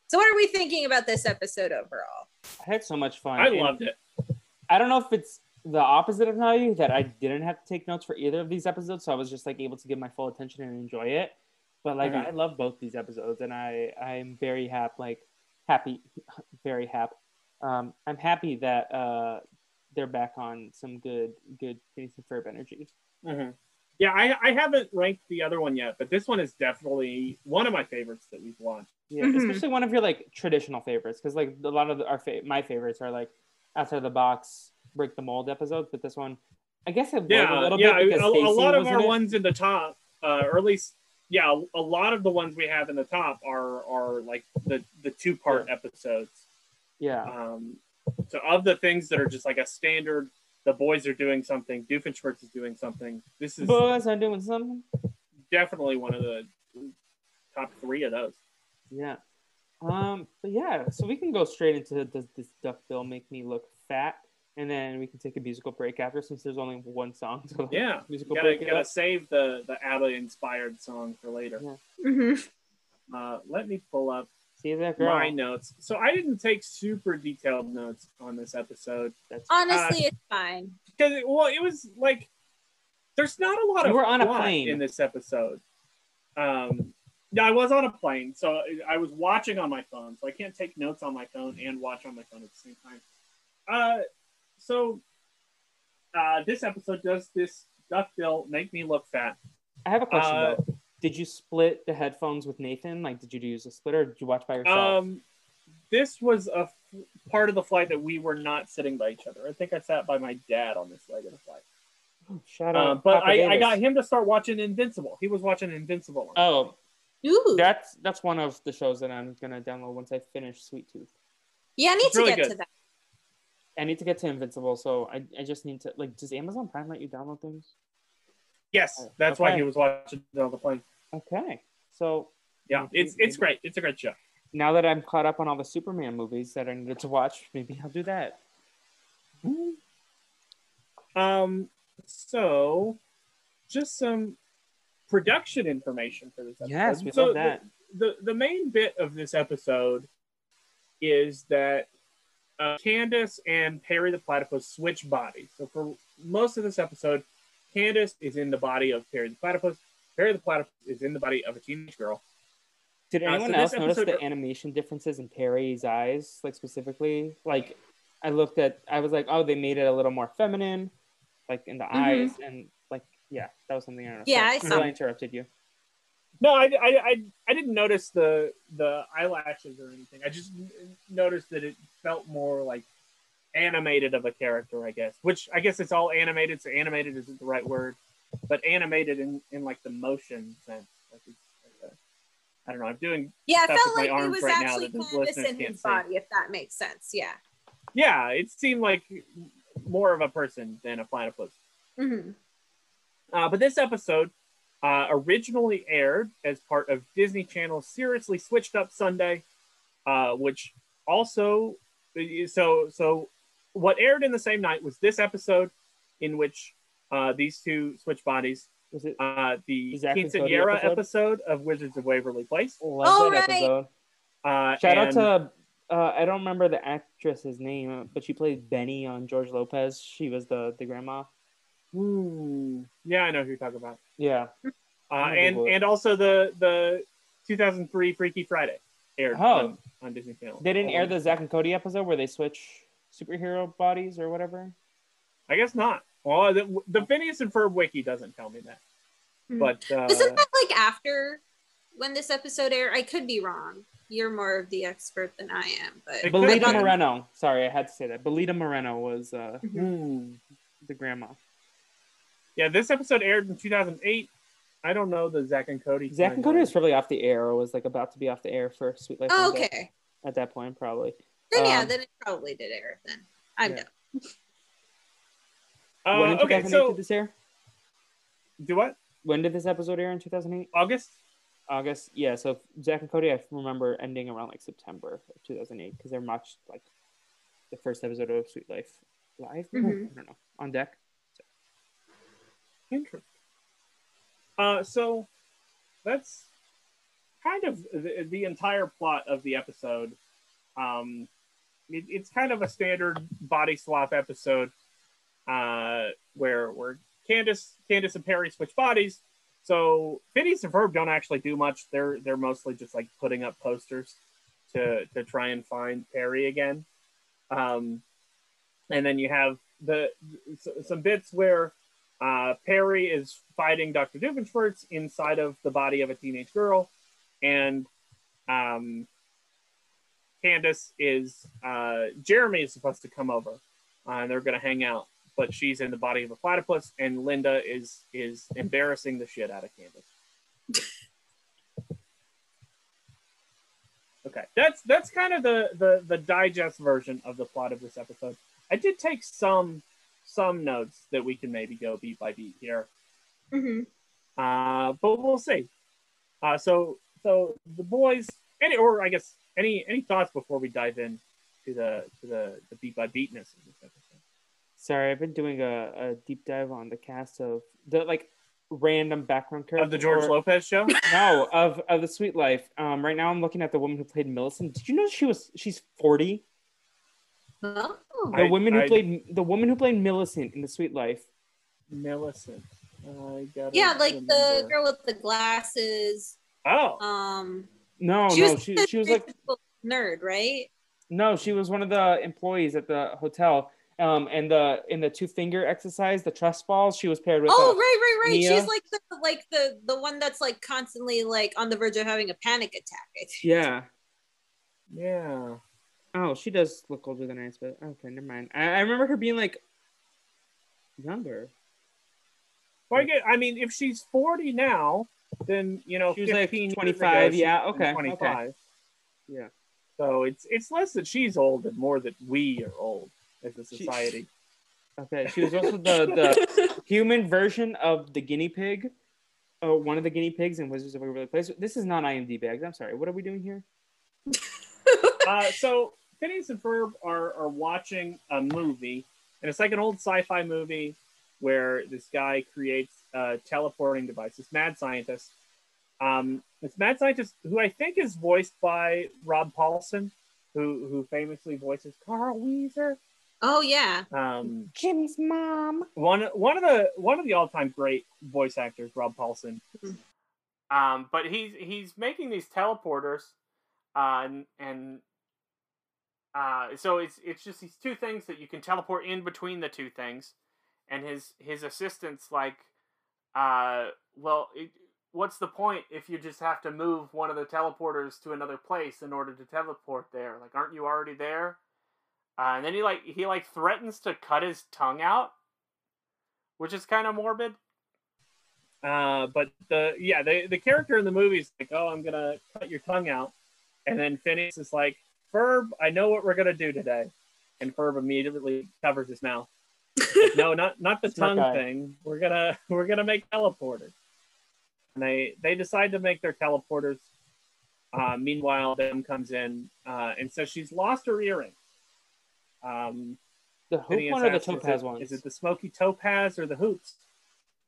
So what are we thinking about this episode overall? I had so much fun. I loved it. I don't know if it's the opposite of value that I didn't have to take notes for either of these episodes, so I was just like able to give my full attention and enjoy it. But like I love both these episodes, and I'm very happy. I'm happy that they're back on some good Phineas and Ferb energy. Yeah, I haven't ranked the other one yet, but this one is definitely one of my favorites that we've launched. Yeah, especially one of your like traditional favorites, because like a lot of my favorites are like outside the box, break the mold episodes, but this one I guess I a little bit because a lot of our ones in the top or at least a lot of the ones we have in the top are like the two-part episodes. So of the things that are just like a standard, the boys are doing something, Doofenshmirtz is doing something, this is boys are doing something, definitely one of the top three of those. But so we can go straight into does this duck bill make me look fat? and then we can take a musical break after, since there's only one song. So yeah, gotta save the ABBA-inspired song for later. Yeah. Mm-hmm. Let me pull up my notes. So I didn't take super detailed notes on this episode. Honestly, it's fine. It was like, there's not a lot of plot in this episode. Yeah, I was on a plane, so I was watching on my phone. So I can't take notes on my phone and watch on my phone at the same time. So this episode does this duckbill make me look fat. I have a question though. Did you split the headphones with Nathan? Like, did you use a splitter or did you watch by yourself? This was a part of the flight that we were not sitting by each other. I think I sat by my dad on this leg of the flight. Oh, shout out. But I got him to start watching Invincible. He was watching Invincible. Oh, ooh. That's one of the shows that I'm going to download once I finish Sweet Tooth. Yeah, I need to get to that. I need to get to Invincible, so I just need to, like, does Amazon Prime let you download things? Yes, that's why he was watching it on the plane. Okay, so yeah, it's great. It's a great show. Now that I'm caught up on all the Superman movies that I needed to watch, maybe I'll do that. So, just some production information for this episode. Yes, we love that. The main bit of this episode is that Candace and Perry the Platypus switch bodies. So for most of this episode, Candace is in the body of Perry the Platypus. Perry the Platypus is in the body of a teenage girl. Did anyone else notice the animation differences in Perry's eyes, like specifically? Like, I was like, oh, they made it a little more feminine, like in the eyes, and like, yeah, that was something I noticed. Yeah, I saw. I interrupted you. No, I didn't notice the eyelashes or anything. I just noticed that it felt more like animated of a character, I guess. Which I guess it's all animated, so animated isn't the right word, but animated in like the motion sense. Like it's, I don't know. I'm doing stuff with my arms right now that the listeners can't see. Yeah, it felt like he was actually in his body, if that makes sense. Yeah. Yeah, it seemed like more of a person than a platypus. Mm-hmm. But this episode. Originally aired as part of Disney Channel's Seriously Switched Up Sunday, which also, so what aired in the same night was this episode in which these two switch bodies. Was it the Quinceañera episode of Wizards of Waverly Place? Love that episode. Shout out to I don't remember the actress's name, but she played Benny on George Lopez. She was the grandma. Ooh. Yeah, I know who you're talking about. Yeah. And also the 2003 Freaky Friday aired on Disney Channel. They didn't air the Zack and Cody episode where they switch superhero bodies or whatever? I guess not. Well, the Phineas and Ferb wiki doesn't tell me that. Mm-hmm. But isn't that like after when this episode aired? I could be wrong. You're more of the expert than I am. But Belita Moreno. Sorry, I had to say that. Belita Moreno was the grandma. Yeah, this episode aired in 2008. I don't know the Zack and Cody. Zack and Cody was probably off the air, or was like about to be off the air for Sweet Life. Oh, okay. At that point, probably. Then then it probably did air. Then I'm done. Okay, so did this air? Do what? When did this episode air in 2008? August. Yeah, so Zack and Cody, I remember ending around like September of 2008 because they watched like the first episode of Sweet Life live. Mm-hmm. I don't know. On deck. Interesting. So that's kind of the entire plot of the episode. It's kind of a standard body swap episode where Candace and Perry switch bodies. So Phineas and Ferb don't actually do much. They're mostly just like putting up posters to try and find Perry again. And then you have some bits where Perry is fighting Dr. Doofenshmirtz inside of the body of a teenage girl, and Candace is Jeremy is supposed to come over, and they're going to hang out, but she's in the body of a platypus, and Linda is embarrassing the shit out of Candace. Okay, that's kind of the digest version of the plot of this episode. I did take some notes that we can maybe go beat by beat here. Mm-hmm. But we'll see. So the boys, any thoughts before we dive in to the beat by beatness of this episode? Sorry, I've been doing a deep dive on the cast of the like random background character of the George Lopez show. No, of The Sweet Life. Right now I'm looking at the woman who played Millicent. Did you know she's 40? Oh. The woman who played Millicent in The Sweet Life. Millicent. The girl with the glasses. Oh. She was like nerd, right? No, she was one of the employees at the hotel. And in the two finger exercise, the trust balls, she was paired with. Oh, right. Mia. She's like the one that's like constantly like on the verge of having a panic attack, I think. Yeah. Oh, she does look older than I expected. Okay, never mind. I remember her being like younger. Well, I mean, if she's 40 now, then she was like 25. Yeah. Okay. 25. Okay. Yeah. So it's less that she's old and more that we are old as a society. She was also the human version of the guinea pig. Oh, one of the guinea pigs in Wizards of Waverly Place. This is not IMDb bags. I'm sorry. What are we doing here? So Phineas and Ferb are watching a movie, and it's like an old sci-fi movie where this guy creates a teleporting device. This mad scientist. It's mad scientist who I think is voiced by Rob Paulson, who famously voices Carl Weezer. Oh yeah, Jimmy's mom. One of the all-time great voice actors, Rob Paulson. But he's making these teleporters, so it's just these two things that you can teleport in between the two things, and his assistant's like, what's the point if you just have to move one of the teleporters to another place in order to teleport there? Like, aren't you already there? And then he threatens to cut his tongue out, which is kind of morbid. But the character in the movie is like, "Oh, I'm gonna cut your tongue out," and then Phineas is like, "Ferb, I know what we're gonna do today," and Ferb immediately covers his mouth. Like, no, not the tongue thing. We're gonna make teleporters, and they decide to make their teleporters. Meanwhile, Dem comes in, and so she's lost her earring. The hoop Phineas one or the topaz one? Is it the smoky topaz or the hoops?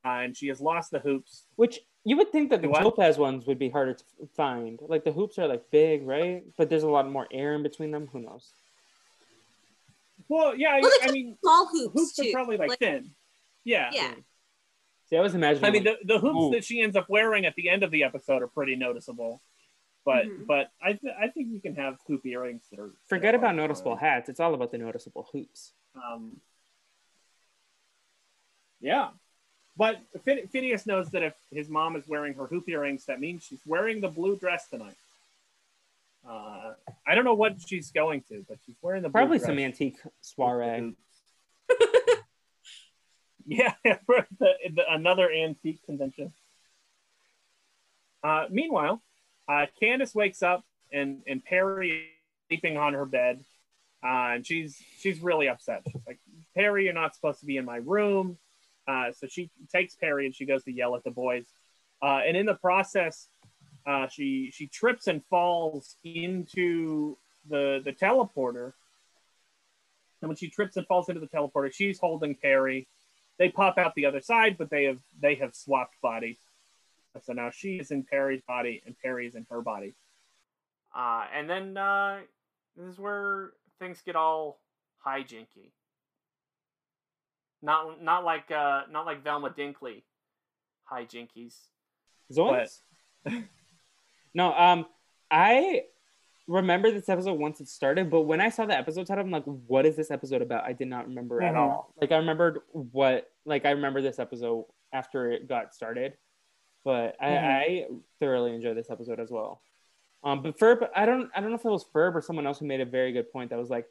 And she has lost the hoops. Which you would think that topaz ones would be harder to find. Like the hoops are like big, right? But there's a lot more air in between them. Who knows? Well, yeah. Well, I mean, small hoops too. Are probably like thin. Yeah. Yeah. See, I was imagining. I mean, the hoops that she ends up wearing at the end of the episode are pretty noticeable. But I think you can have hoop earrings that are... Forget about noticeable hats. It's all about the noticeable hoops. Yeah. But Phineas knows that if his mom is wearing her hoop earrings, that means she's wearing the blue dress tonight. I don't know what she's going to, but she's wearing the blue dress. Probably some antique soiree. Yeah, another antique convention. Meanwhile... Candace wakes up and Perry is sleeping on her bed, and she's really upset. She's like, "Perry, you're not supposed to be in my room." So she takes Perry and she goes to yell at the boys, and in the process, she trips and falls into the teleporter. And when she trips and falls into the teleporter, she's holding Perry. They pop out the other side, but they have swapped bodies. So now she is in Perry's body, and Perry's in her body. And then this is where things get all hijinky. Not like Velma Dinkley hijinkies. Zoinks. No, I remember this episode once it started, but when I saw the episode title, I'm like, "What is this episode about?" I did not remember at all. Like, I remember this episode after it got started. But I thoroughly enjoyed this episode as well. But Ferb, I don't know if it was Ferb or someone else who made a very good point that was like,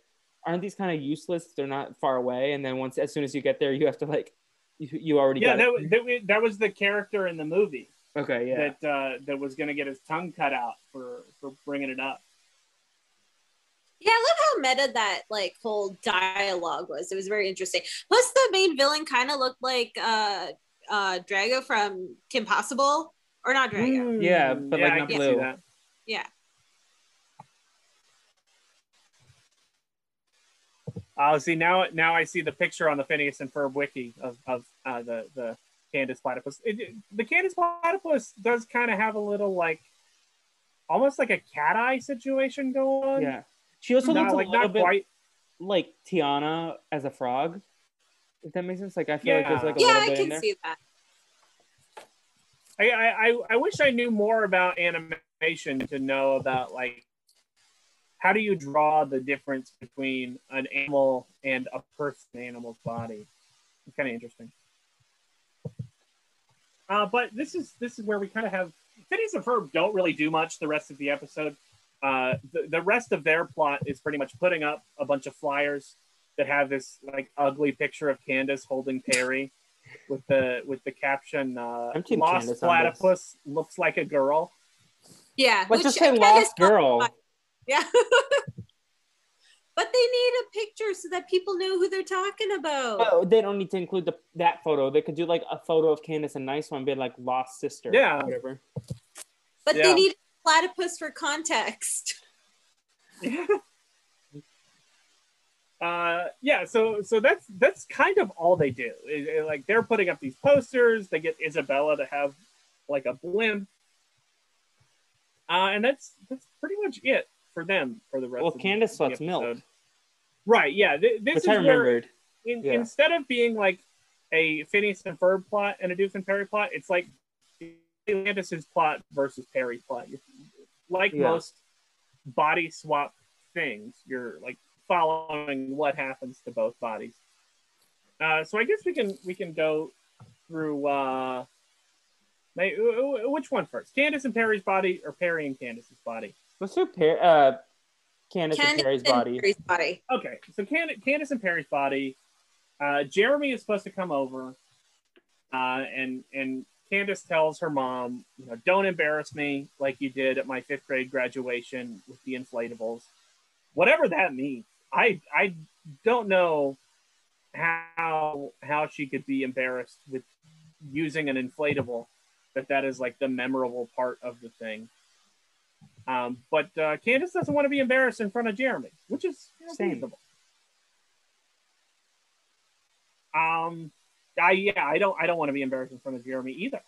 aren't these kind of useless? They're not far away, and then as soon as you get there, you have to like, you already that was the character in the movie. Okay, yeah, that was gonna get his tongue cut out for bringing it up. Yeah, I love how meta that like whole dialogue was. It was very interesting. Plus, the main villain kind of looked like Drago from Kim Possible, or not Drago. Yeah, but like not blue. Yeah. See, now I see the picture on the Phineas and Ferb wiki of the Candace platypus. The Candace platypus does kind of have a little, like, almost like a cat eye situation going on. Yeah, she also looks like, a little bit quite like Tiana as a frog. If that makes sense, like I feel like there's like a little bit in there. Yeah, I can see that. I wish I knew more about animation to know about, like, how do you draw the difference between an animal and a person animal's body? It's kind of interesting. But this is where we kind of have Phineas and Ferb don't really do much the rest of the episode. The rest of their plot is pretty much putting up a bunch of flyers that have this like ugly picture of Candace holding Perry with the caption "Lost Candace platypus looks like a girl." Yeah, but just say "lost girl." Yeah, but they need a picture so that people know who they're talking about. Oh, they don't need to include that photo. They could do like a photo of Candace, a nice one, be like "lost sister." Yeah, or whatever. But they need a platypus for context. Yeah. So that's kind of all they do. Like they're putting up these posters. They get Isabella to have like a blimp, and that's pretty much it for them for the rest. Well, Candace wants milk, right? Yeah, this is where instead of being like a Phineas and Ferb plot and a Doof and Perry plot, it's like Candace's plot versus Perry's plot. Like most body swap things, you're like following what happens to both bodies. So I guess we can go through which one first? Candace and Perry's body, or Perry and Candace's body? Let's do Candace and Perry's body. Okay, so Candace and Perry's body. Jeremy is supposed to come over, and Candace tells her mom, you know, don't embarrass me like you did at my 5th grade graduation with the inflatables. Whatever that means, I don't know how she could be embarrassed with using an inflatable. That is like the memorable part of the thing. But Candace doesn't want to be embarrassed in front of Jeremy, which is reasonable. I don't want to be embarrassed in front of Jeremy either.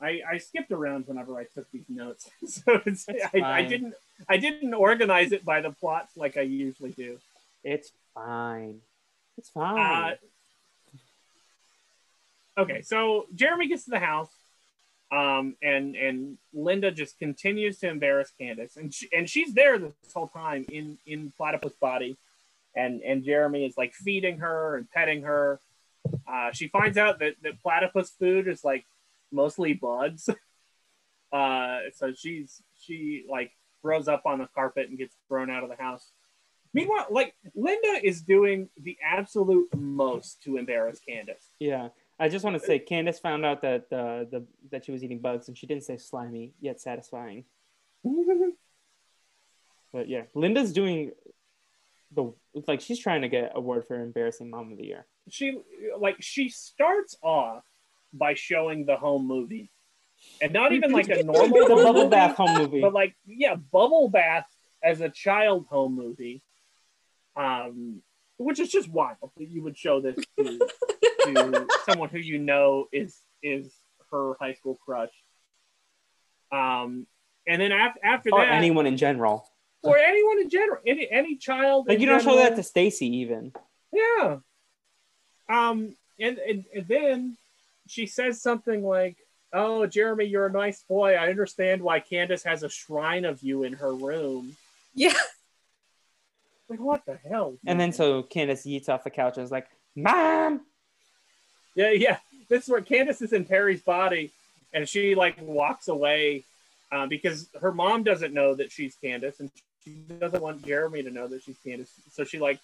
I skipped around whenever I took these notes, so I didn't organize it by the plots like I usually do. It's fine. Okay, so Jeremy gets to the house, and Linda just continues to embarrass Candace, and she's there this whole time in platypus body, and Jeremy is like feeding her and petting her. She finds out that platypus food is like mostly bugs, so she like throws up on the carpet and gets thrown out of the house. Meanwhile, like Linda is doing the absolute most to embarrass Candace. Yeah, I just want to say Candace found out that that she was eating bugs, and she didn't say slimy yet satisfying. But yeah, Linda's doing she's trying to get award for embarrassing mom of the year. She starts off by showing the home movie, and not even like a normal bubble bath home movie, but like bubble bath as a child home movie, which is just wild that you would show this to someone who you know is her high school crush, and then after or that, anyone in general, any child, like you don't show that to Stacy even, and then. She says something like, "Oh, Jeremy, you're a nice boy. I understand why Candace has a shrine of you in her room." Yeah. Like, what the hell? And then so Candace yeets off the couch and is like, "Mom!" Yeah. This is where Candace is in Perry's body, and she, like, walks away because her mom doesn't know that she's Candace, and she doesn't want Jeremy to know that she's Candace. So she, like...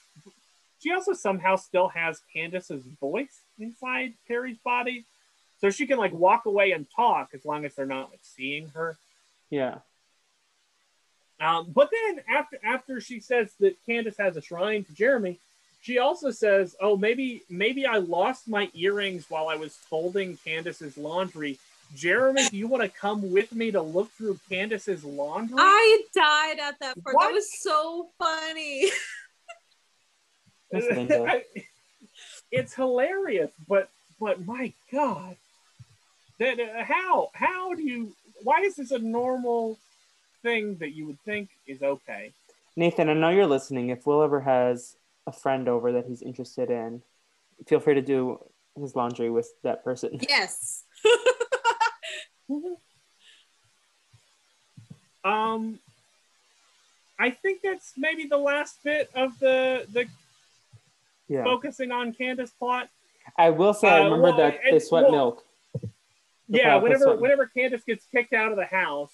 She also somehow still has Candace's voice inside Perry's body. So she can like walk away and talk as long as they're not like seeing her. Yeah. But then after she says that Candace has a shrine to Jeremy, she also says, "Oh, maybe I lost my earrings while I was folding Candace's laundry Jeremy, do you want to come with me to look through Candace's laundry? I died at that part. What? That was so funny. It's hilarious, but my God, that how do you? Why is this a normal thing that you would think is okay? Nathan, I know you're listening. If Will ever has a friend over that he's interested in, feel free to do his laundry with that person. Yes. I think that's maybe the last bit of the focusing on Candace plot. I will say, I remember that they sweat milk. Whenever Candace gets kicked out of the house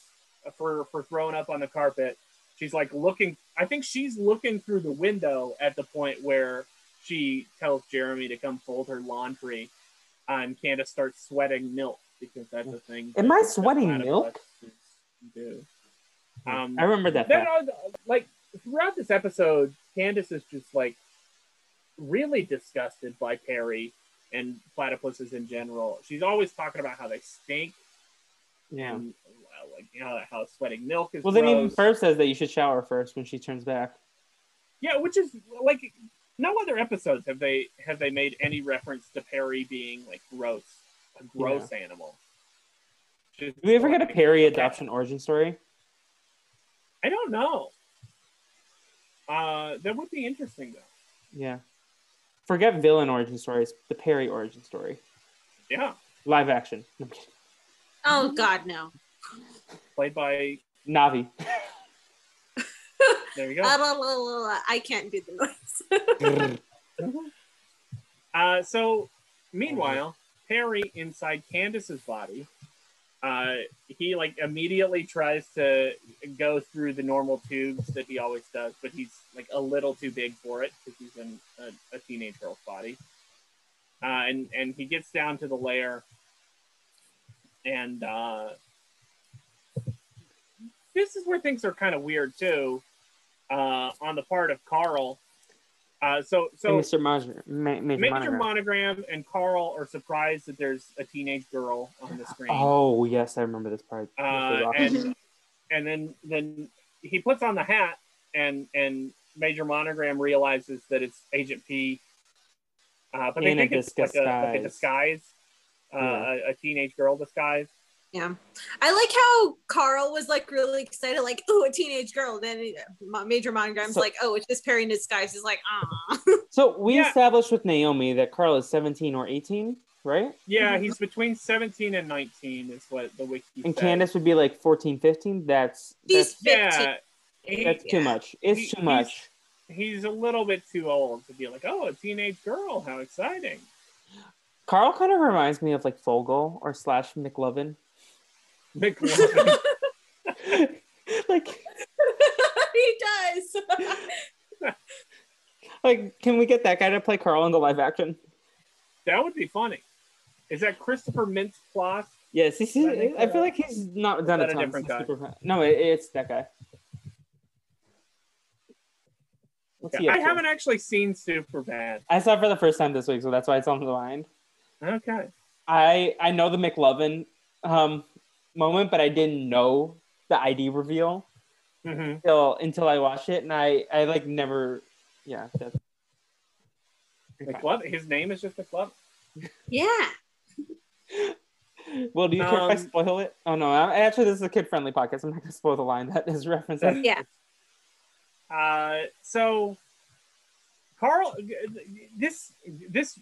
for throwing up on the carpet, she's like looking. I think she's looking through the window at the point where she tells Jeremy to come fold her laundry, and Candace starts sweating milk because that's a thing. Am I sweating milk? Do. I remember that. Then like throughout this episode, Candace is just like really disgusted by Perry and platypuses in general. She's always talking about how they stink. Yeah. And, like, you know, how sweating milk is. Well, gross. Then even Ferb says that you should shower first when she turns back. Yeah, which is like no other episodes have they made any reference to Perry being like gross animal. Just, did we ever get a Perry adoption origin story? I don't know. That would be interesting though. Yeah. Forget villain origin stories, the Perry origin story. Yeah. Live action. Oh God, no. Played by Navi. There you go. I can't do the noise. So, meanwhile, Perry inside Candace's body, he like immediately tries to go through the normal tubes that he always does, but he's like a little too big for it because he's in a teenage girl's body. And he gets down to the lair, and this is where things are kind of weird too, on the part of Carl. So Mr. Monogram and Carl are surprised that there's a teenage girl on the screen. Oh yes, I remember this part. And then he puts on the hat, and Major Monogram realizes that it's Agent P. But they think it's like a disguise, a teenage girl disguise. Yeah, I like how Carl was like really excited, like, "Oh, a teenage girl." Then Major Monogram's like, "Oh, it's just Perry in disguise." He's like, "Ah." So we established with Naomi that Carl is 17 or 18, right? Yeah, he's between 17 and 19 is what the wiki says. And Candace would be like 14, 15. He's 15. That's too much. It's too much. He's a little bit too old to be like, "Oh, a teenage girl. How exciting." Carl kind of reminds me of like Fogel or / McLovin. McLovin. Like he does. Like, can we get that guy to play Carl in the live action? That would be funny. Is that Christopher Mintz-Plasse? Yes, I feel like he's not done a different guy. No, it's that guy. I haven't actually seen Superbad. I saw it for the first time this week, so that's why it's on the line. Okay. I know the McLovin moment, but I didn't know the ID reveal until I watched it, and I like never, McLovin, his name is just McLovin. Yeah. Well, do you care if I spoil it? Oh no, actually this is a kid-friendly podcast. I'm not gonna spoil the line that is referenced. Yeah. So Carl, this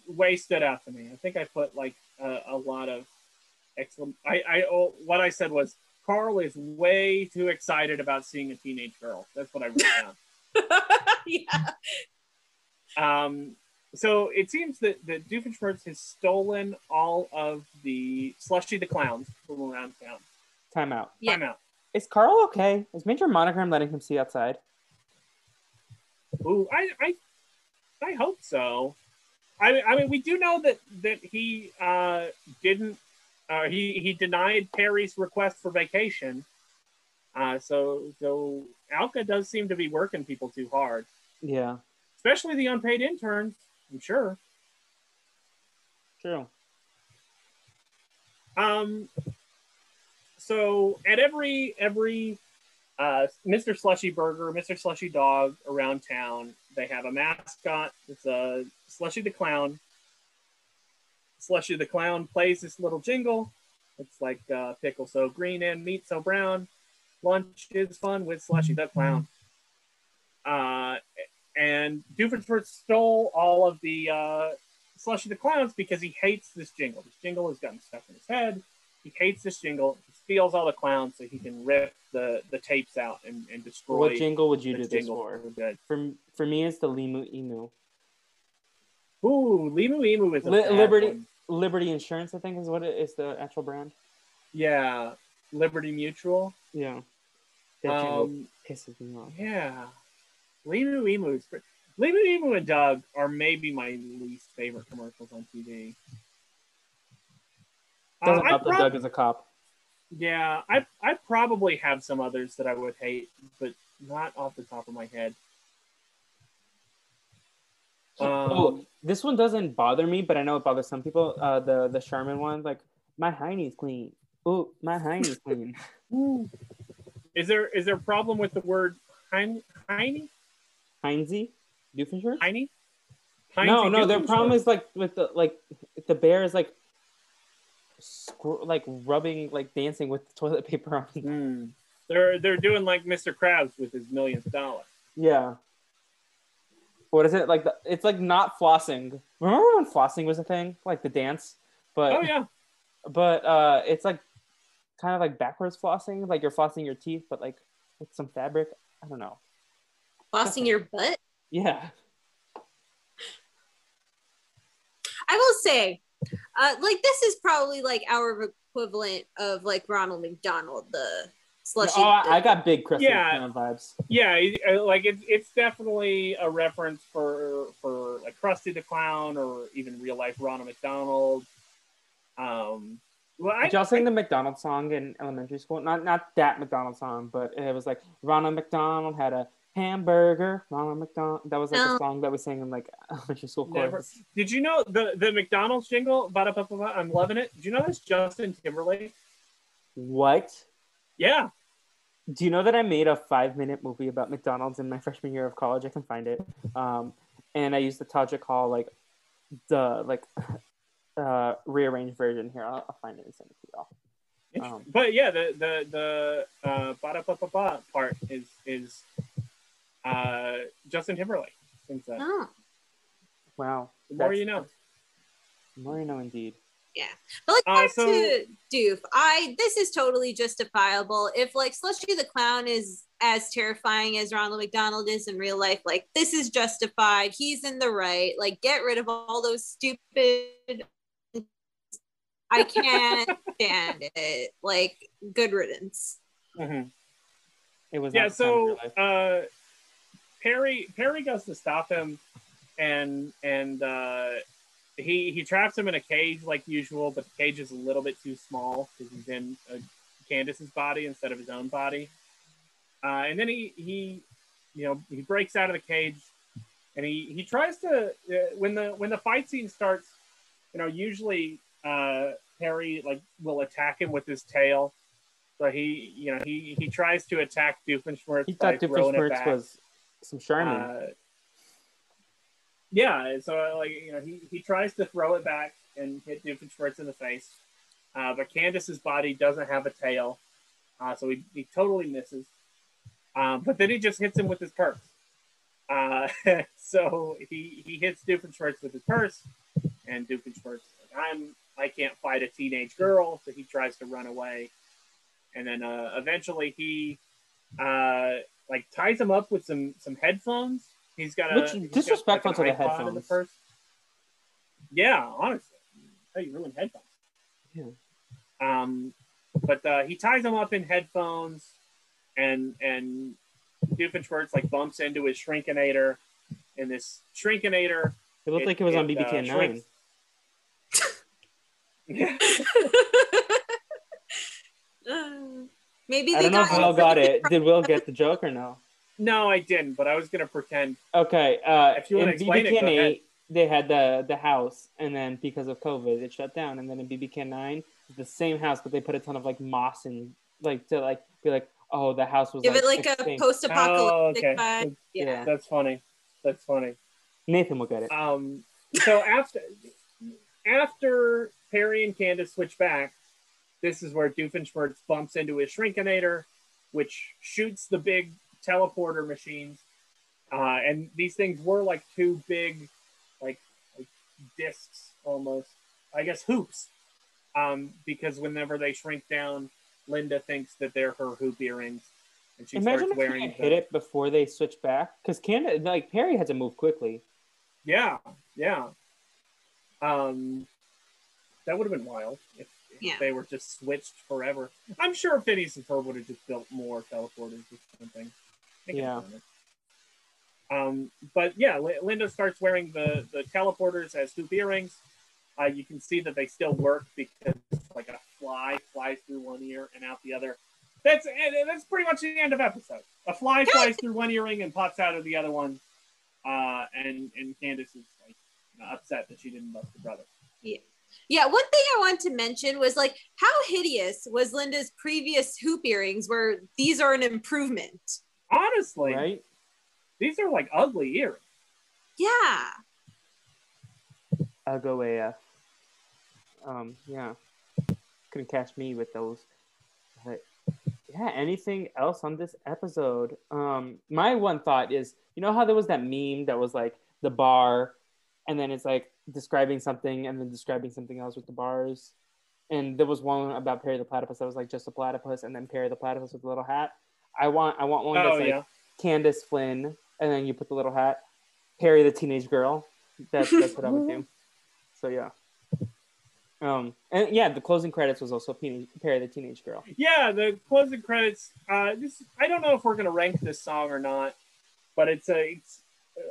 way stood out to me. I think I put like a lot of excellent. What I said was, Carl is way too excited about seeing a teenage girl. That's what I wrote down. Yeah. So it seems that Doofenshmirtz has stolen all of the Slushy the Clowns from around town. Time out. Is Carl okay? Is Major Monogram letting him see outside? Ooh, I hope so. I mean, we do know that he didn't. He denied Perry's request for vacation. So Alka does seem to be working people too hard. Yeah. Especially the unpaid interns, I'm sure. True. So at every Mr. Slushy Burger, Mr. Slushy Dog around town, they have a mascot. It's a Slushy the Clown. Slushy the Clown plays this little jingle. It's like pickle so green and meat so brown. Lunch is fun with Slushy the Clown. And Doofenshmirtz stole all of the Slushy the Clowns because he hates this jingle. This jingle has gotten stuck in his head. He hates this jingle. He steals all the clowns so he can rip the tapes out and destroy. What jingle would you do this for? For me, it's the Limu Emu. Ooh, Limu Emu is a Liberty Insurance, I think, is what it is, the actual brand. Yeah, Liberty Mutual. Yeah, that pisses me off. Yeah, Limu Emu and Doug are maybe my least favorite commercials on TV. Doesn't help that Doug is a cop. Yeah, I probably have some others that I would hate, but not off the top of my head. This one doesn't bother me, but I know it bothers some people. The Charmin one, like, my hiney's clean. Oh, my hiney's clean. Is there a problem with the word hiney? Heinzy? Doofenshmirtz? Hiney? No, their problem is like with the, like, the bear is like rubbing, like dancing with the toilet paper on. They're doing like Mr. Krabs with his millions of dollars. Yeah. What is it like? It's like not flossing. Remember when flossing was a thing, like the dance? But oh yeah. But it's like kind of like backwards flossing, like you're flossing your teeth, but like with some fabric. I don't know. Flossing your butt? Yeah. I will say, like this is probably like our equivalent of like Ronald McDonald, the Slushy. Oh, I got big Krusty the Clown vibes. Yeah, like it's definitely a reference for like Krusty the Clown or even real life Ronald McDonald. Did y'all sing the McDonald song in elementary school? Not that McDonald song, but it was like Ronald McDonald had a hamburger. Ronald McDonald. That was like a song that we sang in like elementary school chorus. Did you know the McDonald's jingle? Bada, bada, bada, I'm loving it. Did you know that's Justin Timberlake? What? Yeah. Do you know that I made a 5-minute movie about McDonald's in my freshman year of college? I can find it. And I used the Tajik Hall rearranged version here. I'll find it and send it to y'all. But yeah, the bada ba ba ba part is Justin Timberlake sings that. Oh. Wow. The more you know indeed. Yeah. But like back to Doof, this is totally justifiable. If like Slushy the Clown is as terrifying as Ronald McDonald is in real life, like this is justified. He's in the right. Like get rid of all those stupid. I can't stand it. Like good riddance. Mm-hmm. It was so Perry goes to stop him and he traps him in a cage like usual, but the cage is a little bit too small because he's in Candace's body instead of his own body. And then he breaks out of the cage, and he tries to when the fight scene starts, usually Perry like will attack him with his tail. So he tries to attack Doofenshmirtz. He thought Doofenshmirtz was some Charmin. Yeah, so he tries to throw it back and hit Doofenshmirtz in the face, but Candace's body doesn't have a tail, so he totally misses. But then he just hits him with his purse. So he hits Doofenshmirtz with his purse, and Doofenshmirtz like, I can't fight a teenage girl, so he tries to run away, and then eventually he ties him up with some headphones. He's got disrespectful to the headphones. The first. Yeah, honestly, you ruined headphones. Yeah. But he ties him up in headphones, and Doofenshmirtz bumps into his Shrinkinator, and this Shrinkinator. It looked like it was on BBK 9. Maybe I don't know how I got it. Did Will get the joke or no? No, I didn't, but I was going to pretend. Okay. If you want to explain it, go ahead. They had the house, and then because of COVID, it shut down. And then in BB Can 9, the same house, but they put a ton of moss and like to like be like, oh, the house was. Give like, it like a post-apocalyptic vibe. Okay. Yeah, that's funny. That's funny. Nathan will get it. So after Perry and Candace switch back, this is where Doofenshmirtz bumps into his Shrinkinator, which shoots the big teleporter machines. And these things were like two big, like discs almost, I guess hoops. Because whenever they shrink down, Linda thinks that they're her hoop earrings, and she starts wearing. Imagine if they hit it before they switch back, because Candace, like Perry, had to move quickly. Yeah, yeah. That would have been wild if they were just switched forever. I'm sure Phineas and Ferb would have just built more teleporters or something. Yeah. But yeah, Linda starts wearing the teleporters as hoop earrings. You can see that they still work because like a fly flies through one ear and out the other. That's pretty much the end of episode. A fly flies through one earring and pops out of the other one. And Candace is like upset that she didn't love the brother. Yeah. Yeah, one thing I want to mention was like how hideous was Linda's previous hoop earrings where these are an improvement. Honestly. Right? These are like ugly earrings. Yeah. I'll go AF. Yeah. Couldn't catch me with those. But yeah, anything else on this episode? My one thought is, you know how there was that meme that was like the bar and then it's like describing something and then describing something else with the bars? And there was one about Perry the Platypus that was like just a platypus and then Perry the Platypus with a little hat. I want one that's like Candace Flynn and then you put the little hat. Perry the teenage girl. That's what I would do. So yeah. And yeah, the closing credits was also Perry the Teenage Girl. Yeah, the closing credits. This, I don't know if we're gonna rank this song or not, but it's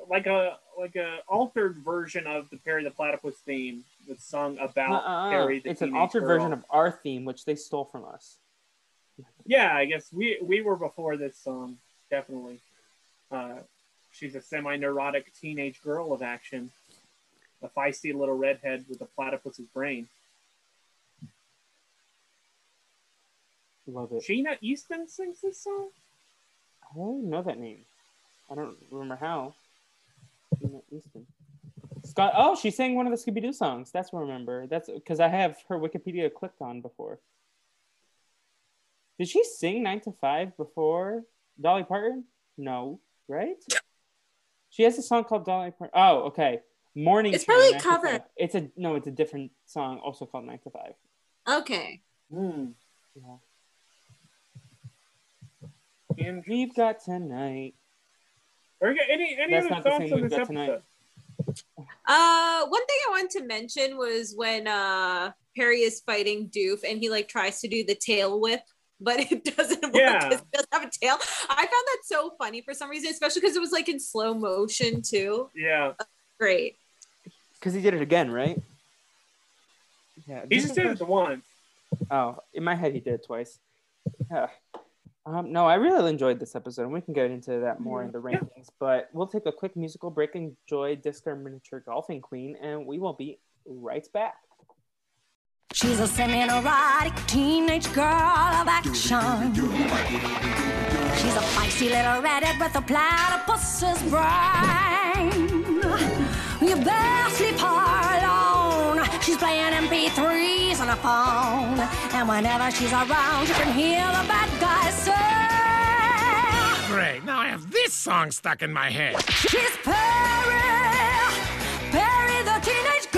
like a altered version of the Perry the Platypus theme that's sung about Perry the Teenage Girl. It's an altered version of our theme, which they stole from us. Yeah, I guess we were before this song, definitely. She's a semi-neurotic teenage girl of action. A feisty little redhead with a platypus's brain. Love it. Sheena Easton sings this song? I don't know that name. I don't remember how. Sheena Easton. Scott. Oh, she sang one of the Scooby-Doo songs. That's what I remember. That's because I have her Wikipedia clicked on before. Did she sing 9 to 5 before Dolly Parton? No, right? She has a song called Dolly Parton. Oh, okay. Morning. It's probably a cover. It's a different song, also called 9 to 5. Okay. Mm. Yeah. And we've got tonight. Are you any other thoughts on this episode? Tonight. One thing I wanted to mention was when Perry is fighting Doof and he like tries to do the tail whip, but it doesn't work. It doesn't have a tail. I found that so funny for some reason, especially because it was like in slow motion too. Yeah. Great. Because he did it again, right? Yeah. He just did it once. Oh, in my head, he did it twice. Yeah. No, I really enjoyed this episode, and we can get into that more in the rankings, but we'll take a quick musical break and enjoy Disco Miniature Golfing Queen, and we will be right back. She's a semi-neurotic teenage girl of action. She's a feisty little redhead with a platypus's brain. You best leave her alone. She's playing MP3s on her phone. And whenever she's around, you can hear the bad guys say. Great, now I have this song stuck in my head. She's Perry, Perry the Teenage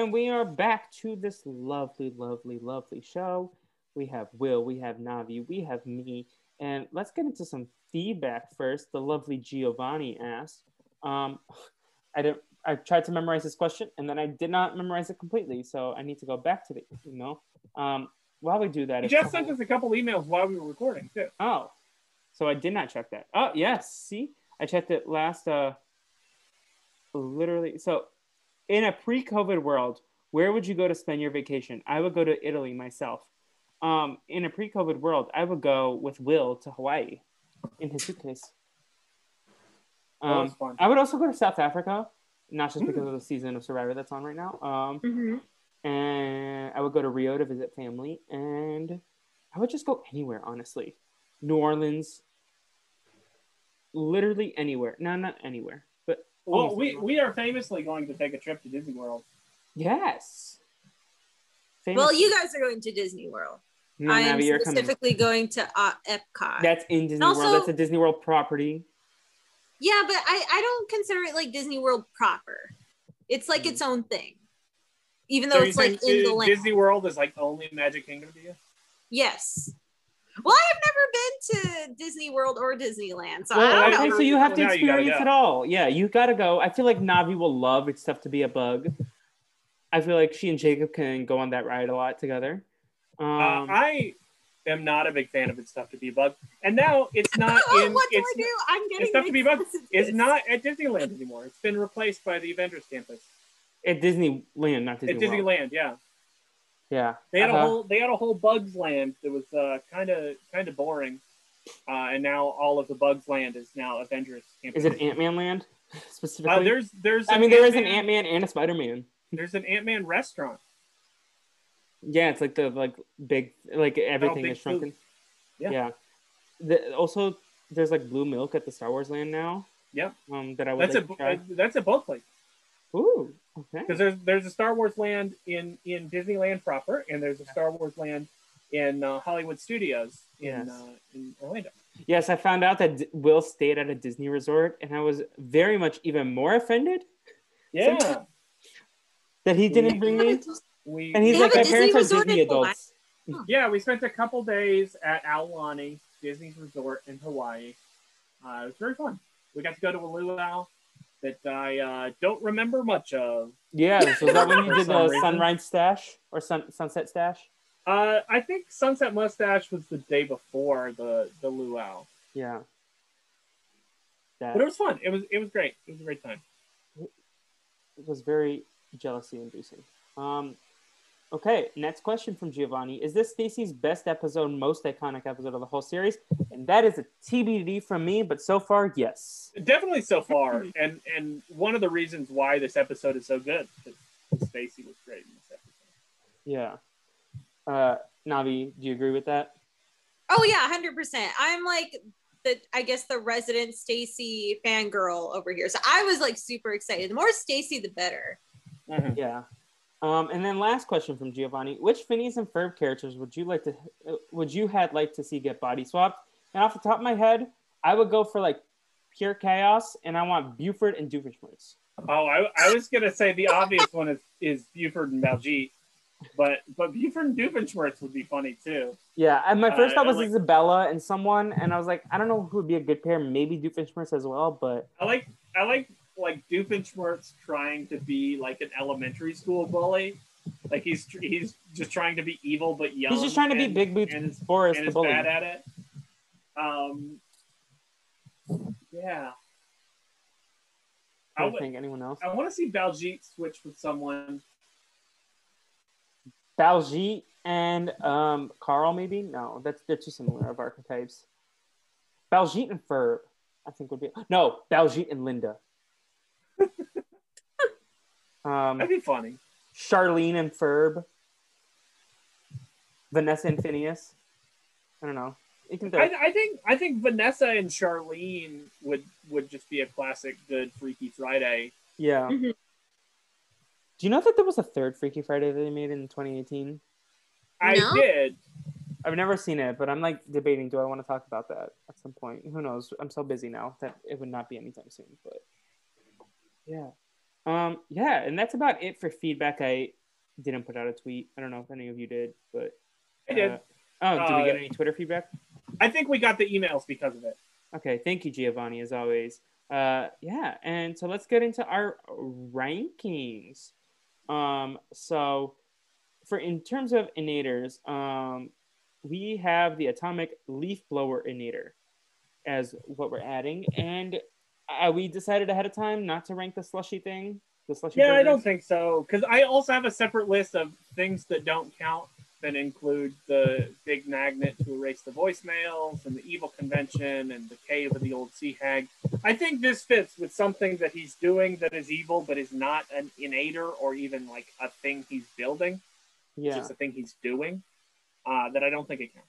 And we are back to this lovely, lovely, lovely show. We have Will, we have Navi, we have me. And let's get into some feedback first. The lovely Giovanni asked, I tried to memorize this question and then I did not memorize it completely. So I need to go back to the, while we do that. You just sent us a couple emails while we were recording too. Oh, so I did not check that. Oh, yes. See, I checked it last, literally. So in a pre-COVID world, where would you go to spend your vacation? I would go to Italy myself. In a pre-COVID world, I would go with Will to Hawaii in his suitcase. I would also go to South Africa, not just because of the season of Survivor that's on right now. And I would go to Rio to visit family, and I would just go anywhere, honestly. New Orleans, literally anywhere. No, not anywhere, but well, we are famously going to take a trip to Disney World. Yes. Famously. Well, you guys are going to Disney World. No, I am Abby, specifically going to Epcot. That's in Disney World. That's a Disney World property. Yeah, but I don't consider it like Disney World proper. It's like its own thing, even though so it's like in the land. Disney World is like the only Magic Kingdom to you? Yes. Well, I've never been to Disney World or Disneyland, so I don't know. So you have to experience it all. Yeah, you gotta go. I feel like Navi will love It's Tough to Be a Bug. I feel like she and Jacob can go on that ride a lot together. I'm not a big fan of It's Tough to Be a Bug, and now it's not in. What do I do? I'm getting. It's Tough to Be a Bug. It's not at Disneyland anymore. It's been replaced by the Avengers Campus. At Disneyland, not Disneyland. At Disneyland, yeah. Yeah. They had a whole Bugs Land that was kind of boring, and now all of the Bugs Land is now Avengers Campus. Is it Ant-Man Land specifically? There is an Ant-Man and a Spider-Man. There's an Ant-Man restaurant. Yeah, it's like the big everything is shrunken. Yeah. Also, there's blue milk at the Star Wars Land now. Yep. That's at both places. Ooh. Okay. Because there's a Star Wars Land in Disneyland proper, and there's a Star Wars Land in Hollywood Studios in Orlando. Yes, I found out that Will stayed at a Disney resort, and I was very much even more offended. Yeah. That he didn't bring me. And he's like, my parents are Disney adults. Huh. Yeah, we spent a couple days at Aulani, Disney's resort in Hawaii. It was very fun. We got to go to a luau that I don't remember much of. Yeah, so was that when you did the sunrise stash or sunset stash? I think sunset mustache was the day before the luau. Yeah. But it was fun. It was great. It was a great time. It was very jealousy-inducing. Okay, next question from Giovanni. Is this Stacey's best episode, most iconic episode of the whole series? And that is a TBD from me, but so far, yes. Definitely so far. and one of the reasons why this episode is so good is Stacey was great in this episode. Yeah. Navi, do you agree with that? Oh, yeah, 100%. I'm the resident Stacey fangirl over here. So I was super excited. The more Stacey, the better. Mm-hmm. Yeah. And then last question from Giovanni: which Phineas and Ferb characters would you have liked to see get body swapped? And off the top of my head, I would go for pure chaos, and I want Buford and Doofenshmirtz. Oh, I was gonna say the obvious one is Buford and Baljeet, but Buford and Doofenshmirtz would be funny too. Yeah, and my first thought was Isabella and someone, and I was like, I don't know who would be a good pair. Maybe Doofenshmirtz as well, but I like Doofenshmirtz trying to be an elementary school bully. He's just trying to be evil but young. He's just trying to be Big Boots and Boris the bully. Bad at it. Yeah. I think anyone else. I want to see Baljeet switch with someone. Baljeet and Carl maybe? No, they're too similar of archetypes. Baljeet and Ferb, I think would be... No, Baljeet and Linda. That'd be funny. Charlene and Ferb, Vanessa and Phineas. I don't know. I think Vanessa and Charlene would just be a classic good Freaky Friday. Yeah. Mm-hmm. Do you know that there was a third Freaky Friday that they made in 2018? I did. I've never seen it, but I'm debating, do I want to talk about that at some point? Who knows? I'm so busy now that it would not be anytime soon, but yeah. Yeah, and that's about it for feedback. I didn't put out a tweet. I don't know if any of you did, but I did. Did we get any Twitter feedback? I think we got the emails because of it. Okay, thank you, Giovanni, as always. Yeah, and so let's get into our rankings. So for in terms of innators, we have the Atomic Leaf Blower Innator as what we're adding, and we decided ahead of time not to rank the slushy thing. The slushy. Yeah, burgers. I don't think so, because I also have a separate list of things that don't count that include the big magnet to erase the voicemails and the evil convention and the cave of the old sea hag. I think this fits with something that he's doing that is evil, but is not an innator or even like a thing he's building. Yeah. It's just a thing he's doing that I don't think it counts.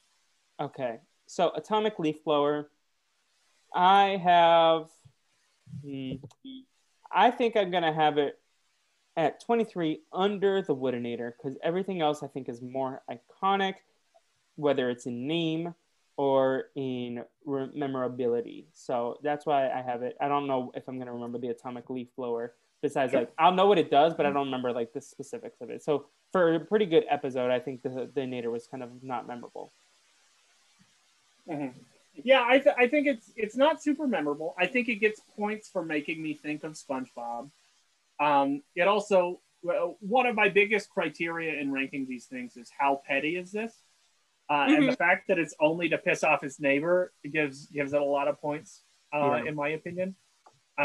Okay. So Atomic Leaf Blower. I have... I think I'm going to have it at 23 under the Woodinator, because everything else I think is more iconic, whether it's in name or in memorability. So that's why I have it. I don't know if I'm going to remember the Atomic Leaf Blower, besides like I'll know what it does, but I don't remember like the specifics of it. So for a pretty good episode, I think the Nader was kind of not memorable. Mm-hmm. Yeah, I think it's not super memorable. I think it gets points for making me think of SpongeBob. It also, one of my biggest criteria in ranking these things is how petty is this? And the fact that it's only to piss off his neighbor gives it a lot of points, in my opinion.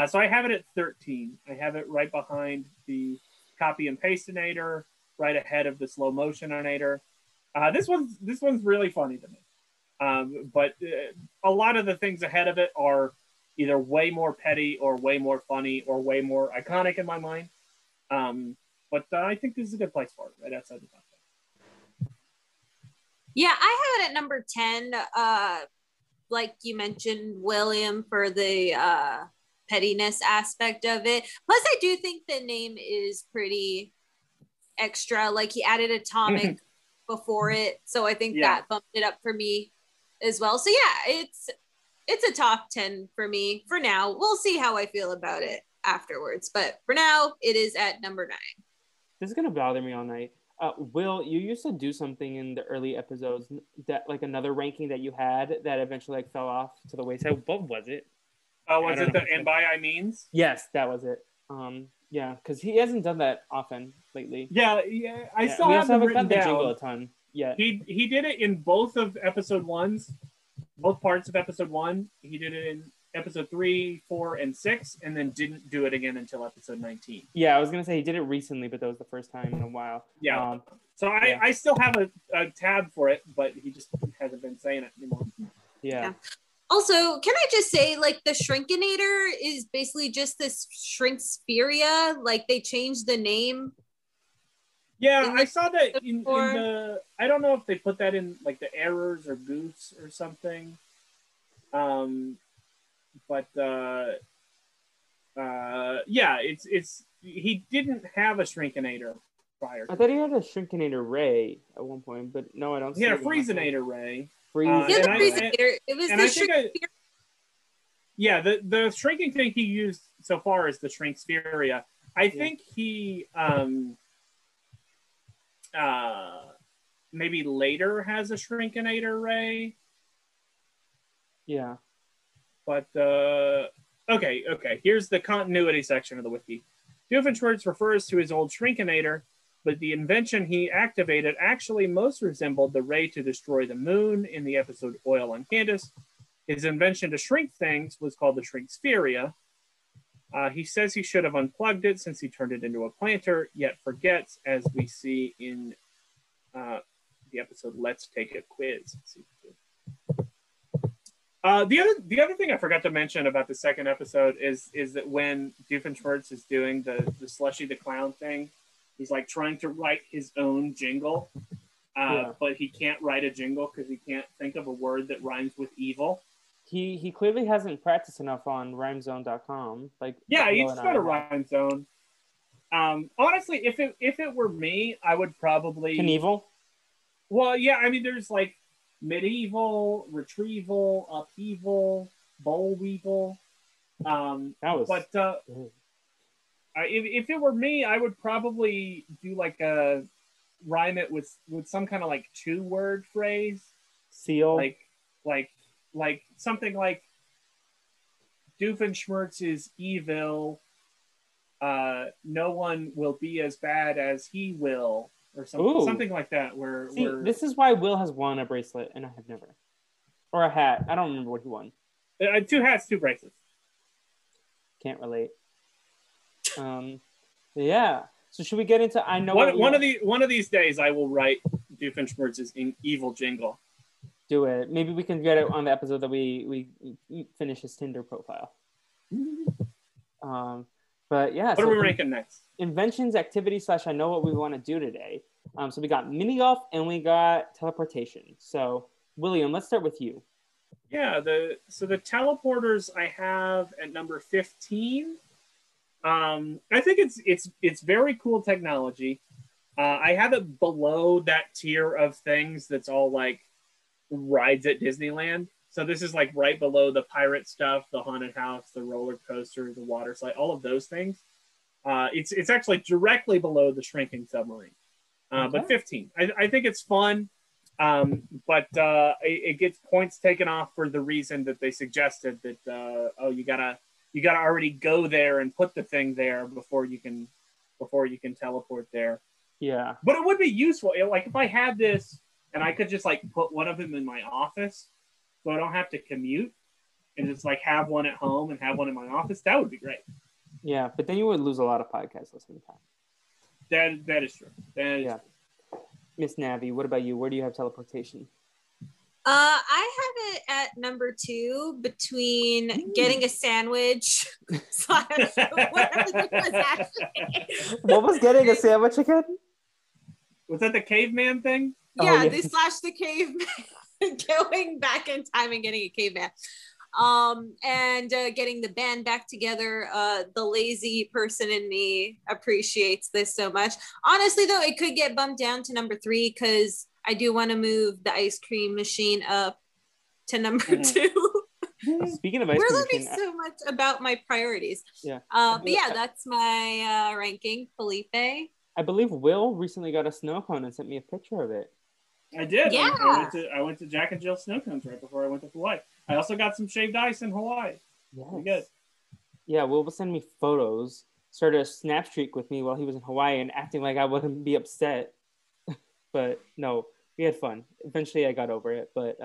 So I have it at 13. I have it right behind the copy and pastinator, right ahead of the slow motioninator. This one's really funny to me. But a lot of the things ahead of it are either way more petty or way more funny or way more iconic in my mind. But I think this is a good place for it, right outside the top. Yeah, I have it at number 10. Like you mentioned, William, for the pettiness aspect of it. Plus, I do think the name is pretty extra. Like, he added Atomic before it, so I think that bumped it up for me as well. So yeah, it's a top 10 for me for now. We'll see how I feel about it afterwards, but for now it is at number 9. This is gonna bother me all night. Will, you used to do something in the early episodes that like another ranking that you had that eventually like fell off to the wayside. What was it? Was it the and by I means? Yes, that was it. Yeah, because he hasn't done that often lately. Yeah. I still haven't done the jingle a ton. Yeah, he did it in both of episode ones, both parts of episode one. He did it in episode 3, 4, and 6, and then didn't do it again until episode 19. Yeah, I was gonna say he did it recently, but that was the first time in a while. Yeah. I still have a tab for it, but he just hasn't been saying it anymore. Yeah. Also, can I just say, like, the Shrinkinator is basically just this Shrinksperia. Like, they changed the name. Yeah, I saw that in the... I don't know if they put that in, like, the errors or goofs or something. But it's... He didn't have a Shrinkinator prior. I thought he had a Shrinkinator Ray at one point, but no, I don't see it. He had a Freezinator Ray. The shrinking thing he used so far is the Shrinksperia. I think he maybe later has a Shrinkinator Ray. Yeah. But okay. Here's the continuity section of the wiki. Doofenshmirtz refers to his old Shrinkinator, but the invention he activated actually most resembled the ray to destroy the moon in the episode Oil on Candace. His invention to shrink things was called the Shrinksperia. He says he should have unplugged it since he turned it into a planter, yet forgets, as we see in the episode Let's Take a Quiz. The other thing I forgot to mention about the second episode is that when Doofenshmirtz is doing the Slushy the Clown thing, he's like trying to write his own jingle, but he can't write a jingle because he can't think of a word that rhymes with evil. He clearly hasn't practiced enough on rhymezone.com. Like, yeah, you just go to rhymezone. Honestly, if it were me, I would probably Knievel. Well, yeah, I mean, there's like medieval, retrieval, upheaval, boll weevil. That was. But If it were me, I would probably do like a rhyme it with some kind of like 2-word phrase. Seal. Like something like Doofenshmirtz is evil. No one will be as bad as he will, or something. Ooh. Something like that. Where this is why Will has won a bracelet and I have never, or a hat. I don't remember what he won. 2 hats, 2 bracelets. Can't relate. Yeah. So should we get into? I know one of these days I will write Doofenshmirtz's evil jingle. Do it. Maybe we can get it on the episode that we finish his Tinder profile. But yeah. What are we ranking next? Inventions, activity / I know what we want to do today. So we got mini golf and we got teleportation. So William, let's start with you. Yeah. So the teleporters I have at number 15. I think it's very cool technology. I have it below that tier of things that's all like rides at Disneyland. So this is like right below the pirate stuff, the haunted house, the roller coaster, the water slide, all of those things. It's actually directly below the shrinking submarine. Okay. But 15, I think it's fun, but it gets points taken off for the reason that they suggested that you gotta already go there and put the thing there before you can teleport there. Yeah, but it would be useful. Like if I had this. And I could just like put one of them in my office so I don't have to commute and just like have one at home and have one in my office. That would be great. Yeah, but then you would lose a lot of podcast listening time. That is true. That is true. Miss Navi, what about you? Where do you have teleportation? I have it at number 2 between getting a sandwich / whatever it was actually. What was getting a sandwich again? Was that the caveman thing? Yeah, oh, yeah, they slashed the caveman, going back in time and getting a caveman. And getting the band back together. The lazy person in me appreciates this so much. Honestly, though, it could get bumped down to number 3 because I do want to move the ice cream machine up to number 2. Speaking of ice cream, we're learning so much about my priorities. Yeah. But yeah, that's my ranking, Felipe. I believe Will recently got a snow cone and sent me a picture of it. I did. Yeah. I went to Jack and Jill snow cones right before I went to Hawaii. I also got some shaved ice in Hawaii. Yes. Pretty good. Yeah, Will would send me photos, started a snap streak with me while he was in Hawaii and acting like I wouldn't be upset. But no, we had fun. Eventually I got over it. But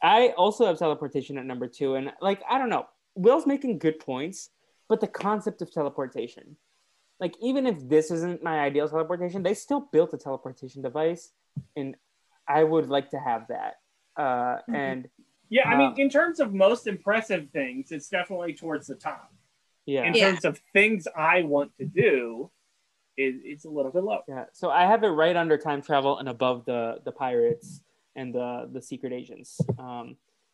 I also have teleportation at number 2. And like, I don't know, Will's making good points, but the concept of teleportation. Like, even if this isn't my ideal teleportation, they still built a teleportation device, and I would like to have that. And yeah, I mean, in terms of most impressive things, it's definitely towards the top. Yeah. In terms of things I want to do, it's a little bit low. Yeah. So I have it right under time travel and above the pirates and the secret agents.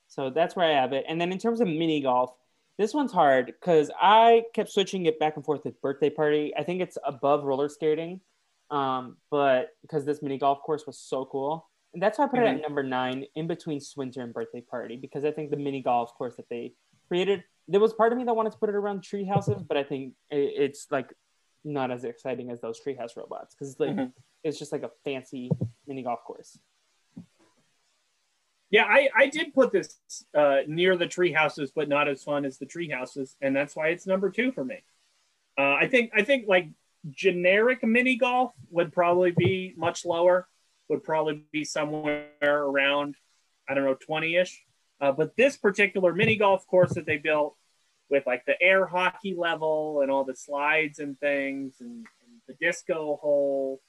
So that's where I have it. And then in terms of mini golf, this one's hard because I kept switching it back and forth with birthday party. I think it's above roller skating, but because this mini golf course was so cool. And that's why I put it at number 9 in between Swinter and birthday party, because I think the mini golf course that they created, there was part of me that wanted to put it around tree houses, but I think it's like not as exciting as those treehouse robots because like, it's just like a fancy mini golf course. Yeah, I did put this near the tree houses, but not as fun as the tree houses, and that's why it's number 2 for me. I think like generic mini golf would probably be much lower, would probably be somewhere around, I don't know, 20-ish. But this particular mini golf course that they built with like the air hockey level and all the slides and things and the disco hole,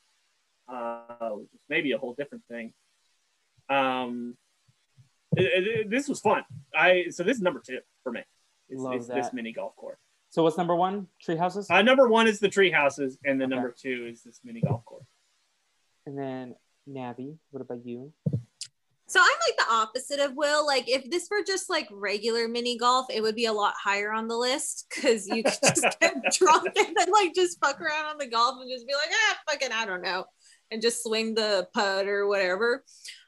maybe a whole different thing. This was fun. So this is number 2 for me. It's this mini golf course. So what's number 1? Tree houses? Number 1 is the tree houses, and then number 2 is this mini golf course. And then Navi, what about you? So I'm like the opposite of Will. Like if this were just like regular mini golf, it would be a lot higher on the list because you could just get drunk and then like just fuck around on the golf and just be like, fucking I don't know, and just swing the putt or whatever.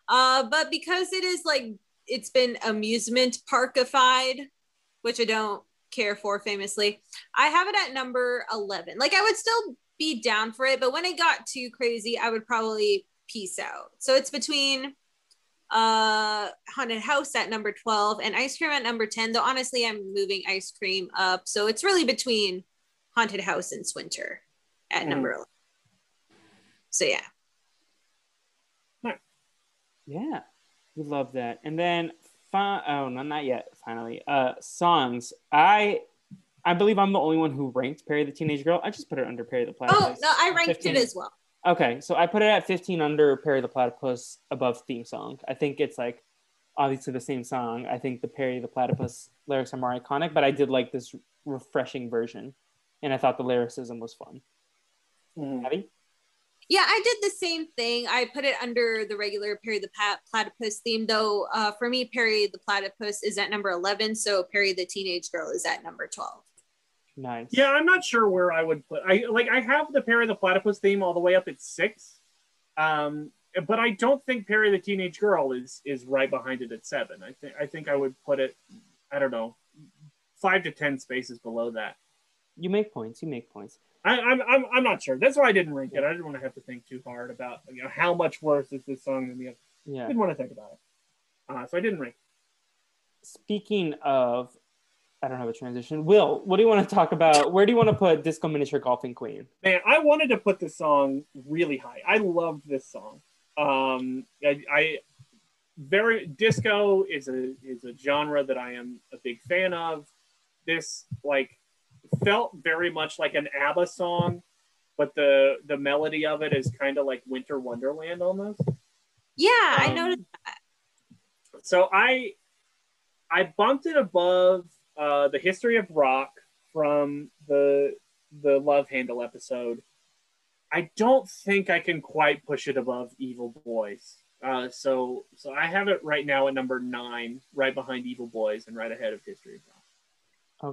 But because it is like it's been amusement parkified, which I don't care for famously. I have it at number 11. Like, I would still be down for it, but when it got too crazy, I would probably peace out. So it's between Haunted House at number 12 and Ice Cream at number 10, though honestly I'm moving Ice Cream up, so it's really between Haunted House and Swinter at number 11. So yeah. Yeah, we love that. And then songs. I believe I'm the only one who ranked Perry the Teenage Girl. I just put it under Perry the Platypus. Oh, no, I ranked 15. It as well. Okay, so I put it at 15 under Perry the Platypus above theme song. I think it's like obviously the same song. I think the Perry the Platypus lyrics are more iconic, but I did like this refreshing version, and I thought the lyricism was fun. Abby? Yeah, I did the same thing. I put it under the regular Perry the Platypus theme, though for me, Perry the Platypus is at number 11, so Perry the Teenage Girl is at number 12. Nice. Yeah, I'm not sure where I would put. I have the Perry the Platypus theme all the way up at 6, but I don't think Perry the Teenage Girl is right behind it at 7. I think I would put it, I don't know, 5 to 10 spaces below that. You make points. I'm not sure. That's why I didn't rank it. I didn't want to have to think too hard about, you know, how much worse is this song than the other. Yeah. I didn't want to think about it, so I didn't rank. Speaking of. I don't have a transition. Will, what do you want to talk about? Where do you want to put Disco Miniature Golfing Queen? Man, I wanted to put this song really high. I loved this song. Disco is a genre that I am a big fan of. This like felt very much like an ABBA song, but the melody of it is kind of like Winter Wonderland almost. Yeah, I noticed that. So I bumped it above The History of Rock from the Love Handle episode. I don't think I can quite push it above Evil Boys. So I have it right now at number 9, right behind Evil Boys and right ahead of History of Rock.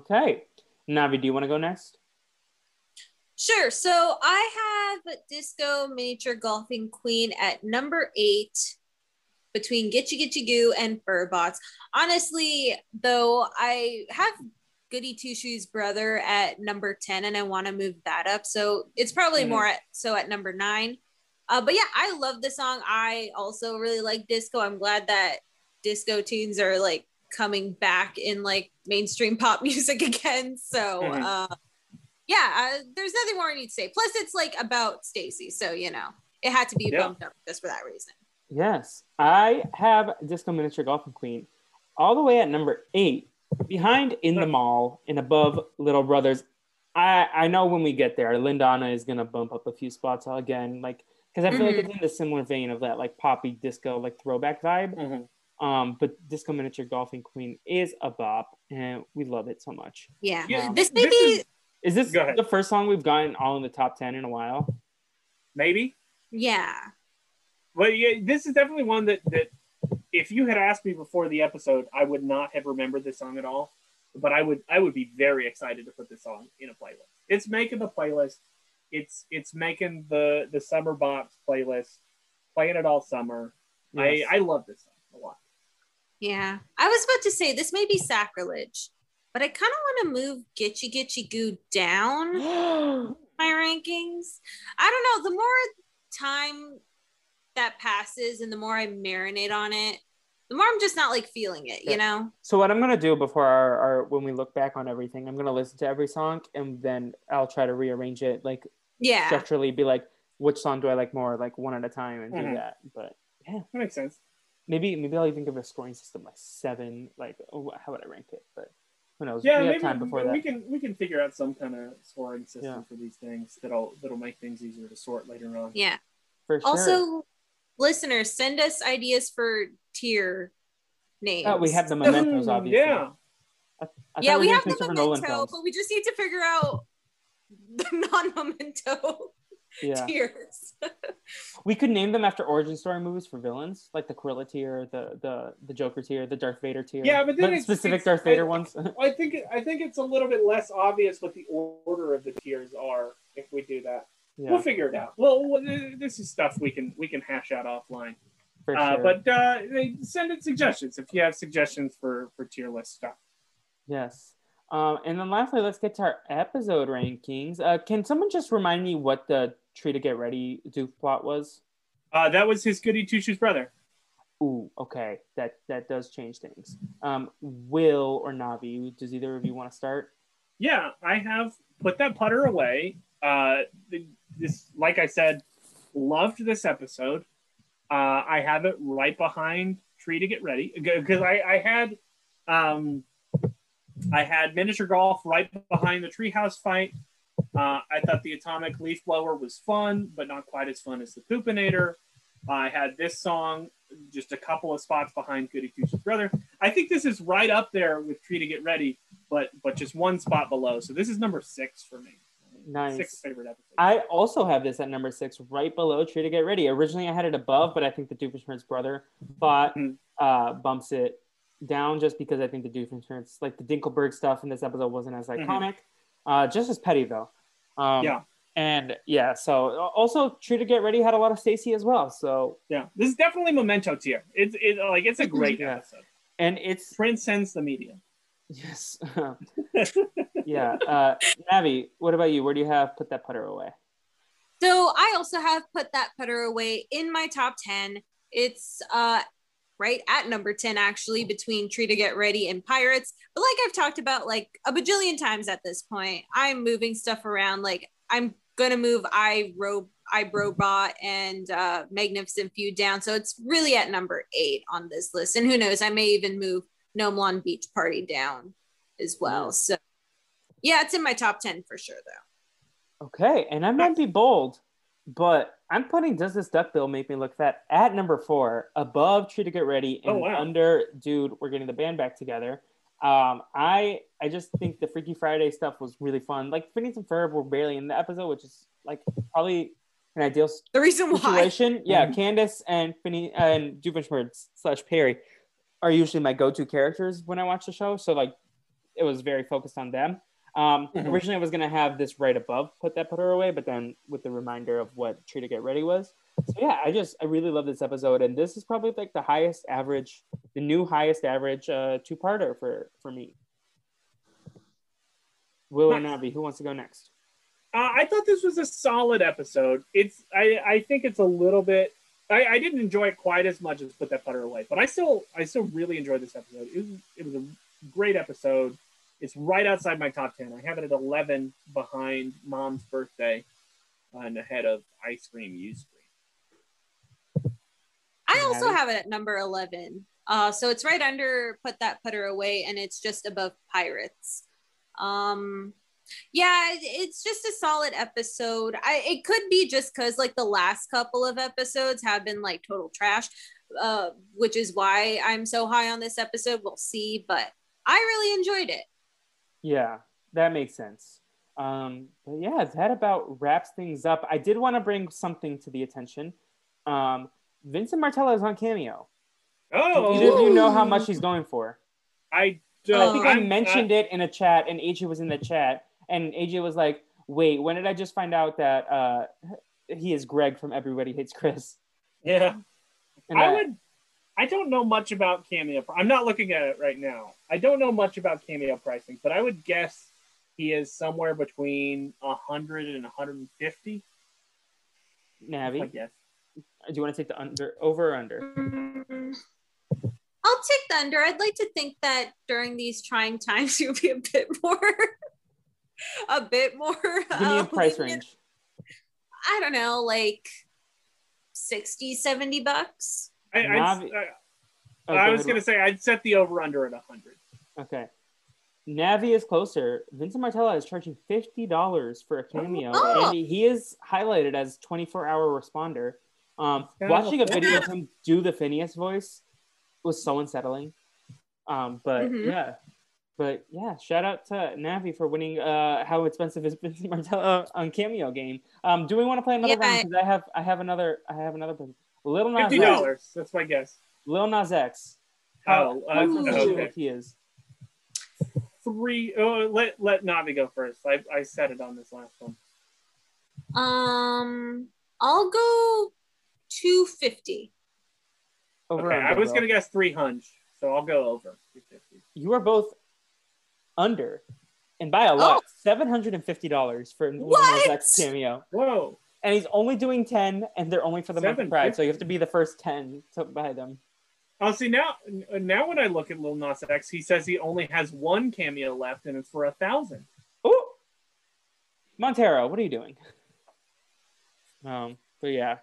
Okay. Navi, do you want to go next? Sure. So I have Disco Miniature Golfing Queen at number 8. Between Gitchy Gitchy Goo and Furbots. Honestly, though, I have Goody Two Shoes Brother at number 10, and I want to move that up. So it's probably more at number 9. But yeah, I love the song. I also really like disco. I'm glad that disco tunes are like coming back in like mainstream pop music again. So there's nothing more I need to say. Plus, it's like about Stacey, so you know it had to be bumped up just for that reason. Yes, I have Disco Miniature Golfing Queen all the way at number 8, behind In the Mall and above Little Brothers. I know when we get there, Lindana is going to bump up a few spots again, like because I feel like it's in the similar vein of that like poppy disco like throwback vibe. But Disco Miniature Golfing Queen is a bop, and we love it so much. Yeah, Is this the first song we've gotten all in the top 10 in a while? Maybe. Yeah. Well, yeah, this is definitely one that if you had asked me before the episode, I would not have remembered this song at all. But I would be very excited to put this song in a playlist. It's making the playlist. It's making the summer box playlist, playing it all summer. Yes. I love this song a lot. Yeah. I was about to say this may be sacrilege, but I kind of want to move Gitchy Gitchy Goo down my rankings. I don't know. The more time that passes and the more I marinate on it, the more I'm just not like feeling it, you know? So what I'm going to do before our when we look back on everything, I'm going to listen to every song and then I'll try to rearrange it, like structurally be like, which song do I like more, like one at a time and do that. But yeah. That makes sense. Maybe I'll even give a scoring system like 7, like how would I rank it? But who knows? Yeah, maybe time before that. We can figure out some kind of scoring system for these things that'll make things easier to sort later on. Yeah. For sure. Also, listeners, send us ideas for tier names. Oh, we have the mementos, obviously. Yeah, I we have the memento, but we just need to figure out the non-memento tiers. We could name them after origin story movies for villains, like the Cruella tier, the Joker tier, the Darth Vader tier. Yeah, but then it's Darth Vader ones. I think it's a little bit less obvious what the order of the tiers are if we do that. Yeah. We'll figure it out. Well, this is stuff we can hash out offline. For sure. But send in suggestions if you have suggestions for tier list stuff. Yes. And then lastly, let's get to our episode rankings. Can someone just remind me what the Tree to Get Ready Do plot was? That was his Goody Two-Shoes brother. Ooh, okay. That does change things. Will or Navi, does either of you want to start? Yeah, I have put that putter away. This, like I said, loved this episode. I have it right behind Tree to Get Ready because I had miniature golf right behind the treehouse fight. I thought the atomic leaf blower was fun, but not quite as fun as the Poopinator. I had this song just a couple of spots behind Goody Two-Shoes Brother. I think this is right up there with Tree to Get Ready, but just one spot below. So this is number 6 for me. Nice. 6 favorite episodes. I also have this at number 6, right below Tree to Get Ready. Originally, I had it above, but I think the Doofenshmirtz brother thought bumps it down just because I think the Doofenshmirtz, like the Dinkelberg stuff in this episode, wasn't as iconic. Just as petty, though. So also True to Get Ready had a lot of Stacey as well. So yeah, this is definitely Memento tier. It's a great episode, and it's transcends the media. Yes. Yeah. Navi, what about you? Where do you have put that putter away? So I also have put that putter away in my top 10. It's right at number 10, actually, between Tree to Get Ready and Pirates. But like I've talked about like a bajillion times at this point, I'm moving stuff around. Like I'm gonna move iRobot and Magnificent Few down. So it's really at number 8 on this list. And who knows, I may even move Gnome Lawn Beach Party down as well. So yeah, it's in my top 10 for sure though. Okay, and I might be bold, but I'm putting Does This Duckbill Make Me Look Fat at number 4, above Tree to Get Ready and under Dude, We're Getting the Band Back Together. I just think the Freaky Friday stuff was really fun. Like Phineas and Ferb were barely in the episode, which is like probably an ideal situation. Why. Yeah, Candace and Phineas and Doofenshmirtz / Perry are usually my go-to characters when I watch the show. So like it was very focused on them. Originally I was going to have this right above Put That Putter Away, but then with the reminder of what Tree to Get Ready was. So yeah, I really love this episode. And this is probably like the new highest average two-parter for me. Will and Navi, who wants to go next? I thought this was a solid episode. I think it's a little bit, I didn't enjoy it quite as much as Put That Putter Away, but I still really enjoyed this episode. It was a great episode. It's right outside my top 10. I have it at 11 behind Mom's Birthday and ahead of Ice Cream, You Scream. I also have it at number 11. So it's right under Put That Putter Away and it's just above Pirates. It's just a solid episode. It could be just because like the last couple of episodes have been like total trash, which is why I'm so high on this episode. We'll see, but I really enjoyed it. Yeah, that makes sense. But yeah, that about wraps things up. I did want to bring something to the attention. Vincent Martello is on Cameo. Oh! Do either of you know how much he's going for? I don't. I think I mentioned it in a chat, and AJ was in the chat, and AJ was like, wait, when did I just find out that he is Greg from Everybody Hates Chris? Yeah. And I don't know much about Cameo. I'm not looking at it right now. I don't know much about Cameo pricing, but I would guess he is somewhere between 100 and 150. Navi? I guess. Do you want to take the over or under? I'll take the under. I'd like to think that during these trying times, you'll be a bit more. Give me a price range. I don't know, like $60, $70. I was going to say I'd set the over-under at 100. Okay. Navi is closer. Vincent Martella is charging $50 for a cameo. Oh. And he is highlighted as 24-hour responder. Watching a video of him do the Phineas voice was so unsettling. But shout out to Navi for winning How Expensive is Vincent Martella on Cameo game. Do we want to play another round? Because I have another person. Lil Nas $50. X. That's my guess. Lil Nas X. What he is. 3. Oh, let Navi go first. I said it on this last one. I'll go 250. Over. Okay, I was gonna guess 300, so I'll go over 250. You are both under. and by a lot, $750 for Lil Nas X cameo. Whoa. And he's only doing 10, and they're only for the month of Pride, so you have to be the first 10 to buy them. Oh, see, now when I look at Lil Nas X, he says he only has one cameo left, and it's for 1,000. Ooh! Montero, what are you doing? But yeah.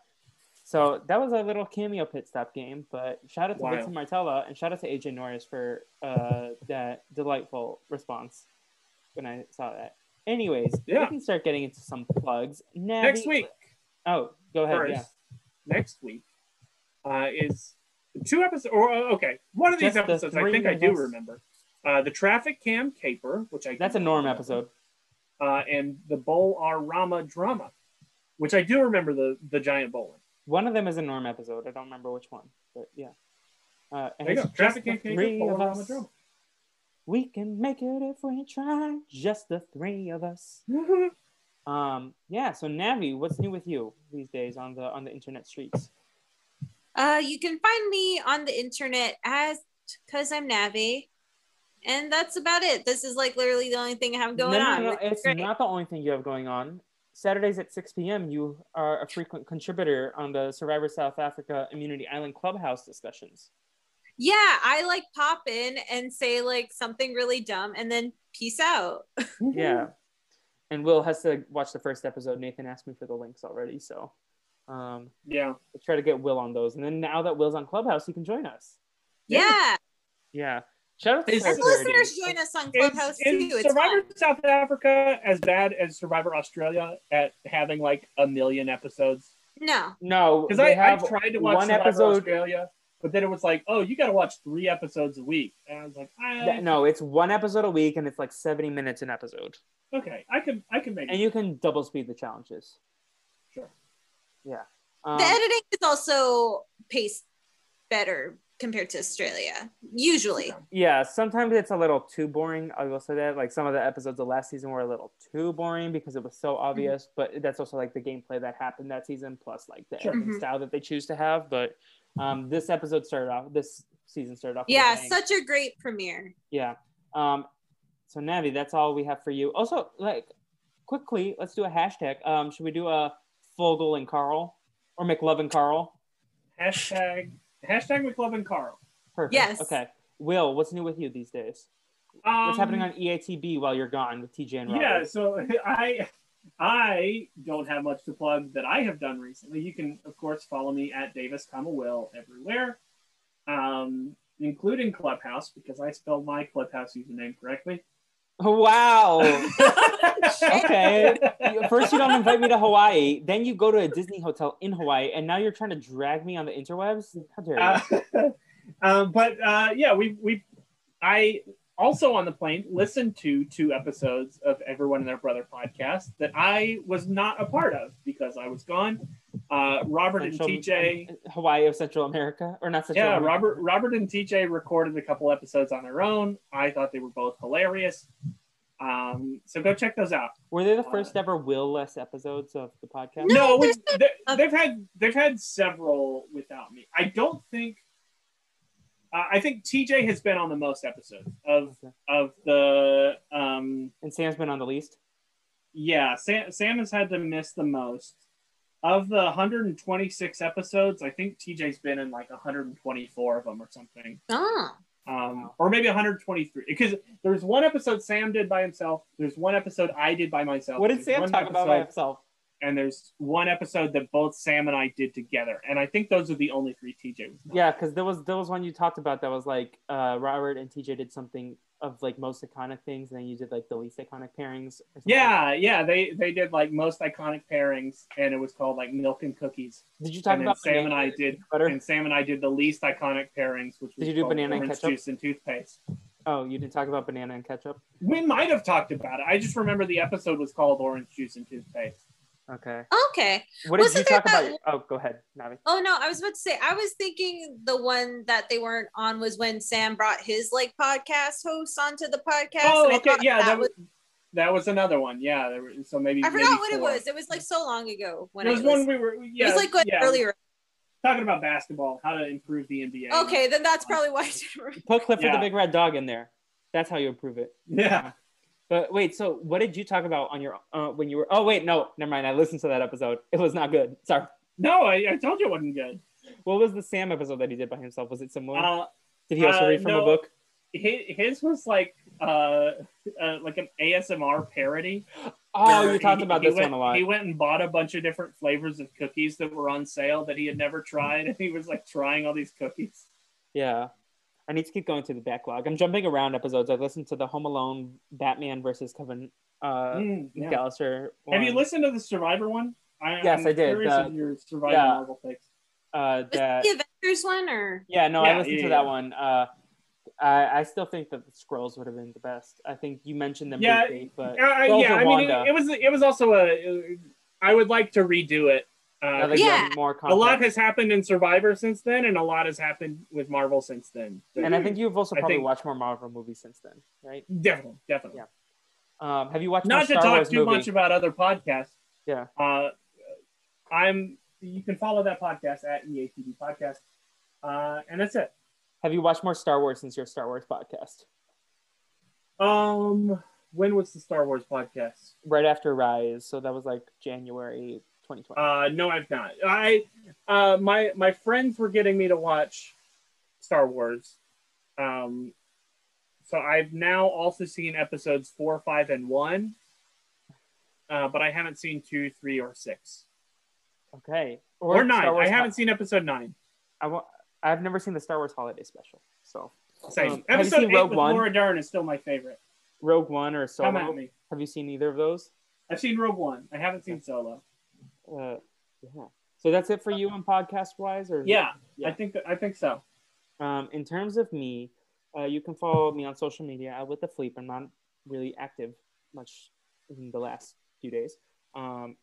So that was a little cameo pit stop game, but shout out to Vincent Martella, and shout out to AJ Norris for that delightful response when I saw that. Anyways, we can start getting into some plugs. Next week. Oh, go ahead. First, next week is two episodes. One of these episodes, I think I do remember. The Traffic Cam Caper, which I That's a Norm episode. And the Bowl Ar Rama Drama, which I do remember the giant bowling. One of them is a Norm episode. I don't remember which one, but yeah. And it's Traffic Cam Caper, Bowl Ar Rama Drama. We can make it if we try, just the three of us. Yeah, so Navi, what's new with you these days on the internet streets? You can find me on the internet as Cause I'm Navi. And that's about it. This is like literally the only thing I have going on. No, it's not the only thing you have going on. Saturdays at 6 p.m., you are a frequent contributor on the Survivor South Africa Immunity Island Clubhouse discussions. Yeah, I like pop in and say like something really dumb and then peace out. Yeah. And Will has to watch the first episode. Nathan asked me for the links already. So yeah, I'll try to get Will on those. And then now that Will's on Clubhouse, he can join us. Yeah. Yeah. Shout out to listeners join us on Clubhouse too. Is Survivor South Africa as bad as Survivor Australia at having like a million episodes? No. Because I've tried to watch one Survivor episode Australia. But then it was like, oh, you got to watch 3 episodes a week. And I was like, no, it's 1 episode a week and it's like 70 minutes an episode. Okay, I can make it. And you can double speed the challenges. Sure. Yeah. The editing is also paced better compared to Australia, usually. Yeah, sometimes it's a little too boring. I will say that. Like some of the episodes of last season were a little too boring because it was so obvious. Mm-hmm. But that's also like the gameplay that happened that season plus like the editing style that they choose to have. But... this season started off. Yeah, such a great premiere. Yeah. So Navi, that's all we have for you. Also, like, quickly, let's do a hashtag. Should we do a Fogel and Carl or McLovin Carl? Hashtag McLovin Carl. Perfect. Yes. Okay. Will, what's new with you these days? What's happening on EATB while you're gone with TJ and Robert? Yeah, so I don't have much to plug that I have done recently. You can, of course, follow me at Davis, Will everywhere, including Clubhouse, because I spelled my Clubhouse username correctly. Wow. Okay. First, you don't invite me to Hawaii. Then you go to a Disney hotel in Hawaii, and now you're trying to drag me on the interwebs? How dare you? Yeah, I also on the plane, listened to 2 episodes of Everyone and Their Brother podcast that I was not a part of because I was gone. Robert and TJ. Hawaii of Central America? Or not Central America. Yeah, Robert and TJ recorded a couple episodes on their own. I thought they were both hilarious. So go check those out. Were they the first ever Will-less episodes of the podcast? No, they've had several without me. I don't think... I think TJ has been on the most episodes of the... and Sam's been on the least? Yeah, Sam has had to miss the most. Of the 126 episodes, I think TJ's been in like 124 of them or something. Oh. Or maybe 123. Because there's one episode Sam did by himself. There's one episode I did by myself. What did Sam talk about by himself? And there's one episode that both Sam and I did together. And I think those are the only 3 TJ was. Yeah, because there was one you talked about that was like Robert and TJ did something of like most iconic things, and then you did like the least iconic pairings. Or yeah. They did like most iconic pairings, and it was called like milk and cookies. Did you talk about Sam and I did butter? And Sam and I did the least iconic pairings, which was banana and ketchup? Juice and toothpaste. Oh, you didn't talk about banana and ketchup? We might have talked about it. I just remember the episode was called orange juice and toothpaste. Okay. What did you talk about? Oh, go ahead, Navi. Oh, no, I was about to say, I was thinking the one that they weren't on was when Sam brought his, like, podcast hosts onto the podcast. Oh, okay, yeah, that was another one. Yeah, so maybe I forgot what it was. It was, like, so long ago. When it was one we were, yeah. It was, like, earlier. Talking about basketball, how to improve the NBA. Okay, then that's probably why I didn't remember. Put Clifford the Big Red Dog in there. That's how you improve it. Yeah. But wait, so what did you talk about on your when you were? Oh wait, no, never mind. I listened to that episode. It was not good. Sorry. No, I told you it wasn't good. What was the Sam episode that he did by himself? Was it similar? Did he also read from a book? His was like an ASMR parody. Oh, you talked about this one a lot. He went and bought a bunch of different flavors of cookies that were on sale that he had never tried, and he was like trying all these cookies. Yeah. I need to keep going through the backlog. I'm jumping around episodes. I've listened to the Home Alone, Batman versus Kevin McAllister. Have you listened to the Survivor one? Yes, I did. Curious of your Survivor novel takes. Was the Avengers one or? I listened to that one. I still think that the Skrulls would have been the best. I think you mentioned them briefly, but I mean, it was also I would like to redo it. More a lot has happened in Survivor since then, and a lot has happened with Marvel since then. So, and I think you've also probably watched more Marvel movies since then, right? Definitely. Yeah. Have you watched? Not to talk Wars too movie? Much about other podcasts. Yeah. You can follow that podcast at EATD Podcast, and that's it. Have you watched more Star Wars since your Star Wars podcast? When was the Star Wars podcast? Right after Rise, so that was like January 2020. No, I've not. My friends were getting me to watch Star Wars. So I've now also seen episodes 4, 5, and 1. But I haven't seen 2, 3, or 6. Okay. Or 9. I haven't seen episode 9. I've never seen the Star Wars Holiday Special. So same. Episode 8 with Laura Dern is still my favorite. Rogue One or Solo? Have you seen either of those? I've seen Rogue One. I haven't seen Solo. Yeah. So that's it for you on podcast wise, or I think so. In terms of me, you can follow me on social media with the Fleep. I'm not really active much in the last few days, and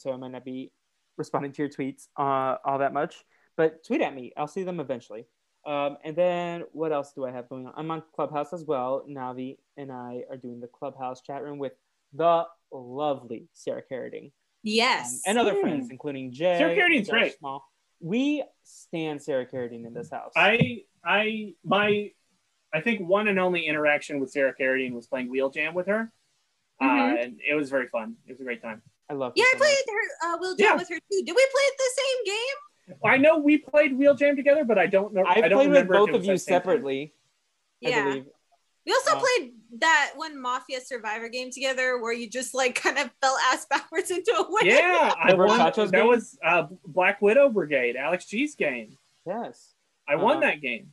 so I might not be responding to your tweets all that much. But tweet at me. I'll see them eventually. And then what else do I have going on? I'm on Clubhouse as well. Navi and I are doing the Clubhouse chat room with the lovely Sarah Carradine. Yes. And other friends, including Jay. Sarah Carradine's great. Small. We stan Sarah Carradine in this house. I think one and only interaction with Sarah Carradine was playing Wheel Jam with her. And it was very fun. It was a great time. I love it. Yeah, I played her Wheel Jam with her too. Did we play the same game? I know we played Wheel Jam together, but I don't know. I don't remember. I played with both of you separately. Yeah. We also played that one Mafia Survivor game together where you just like kind of fell ass backwards into a window. Yeah, I won. That was Black Widow Brigade, Alex G's game. Yes. I won that game.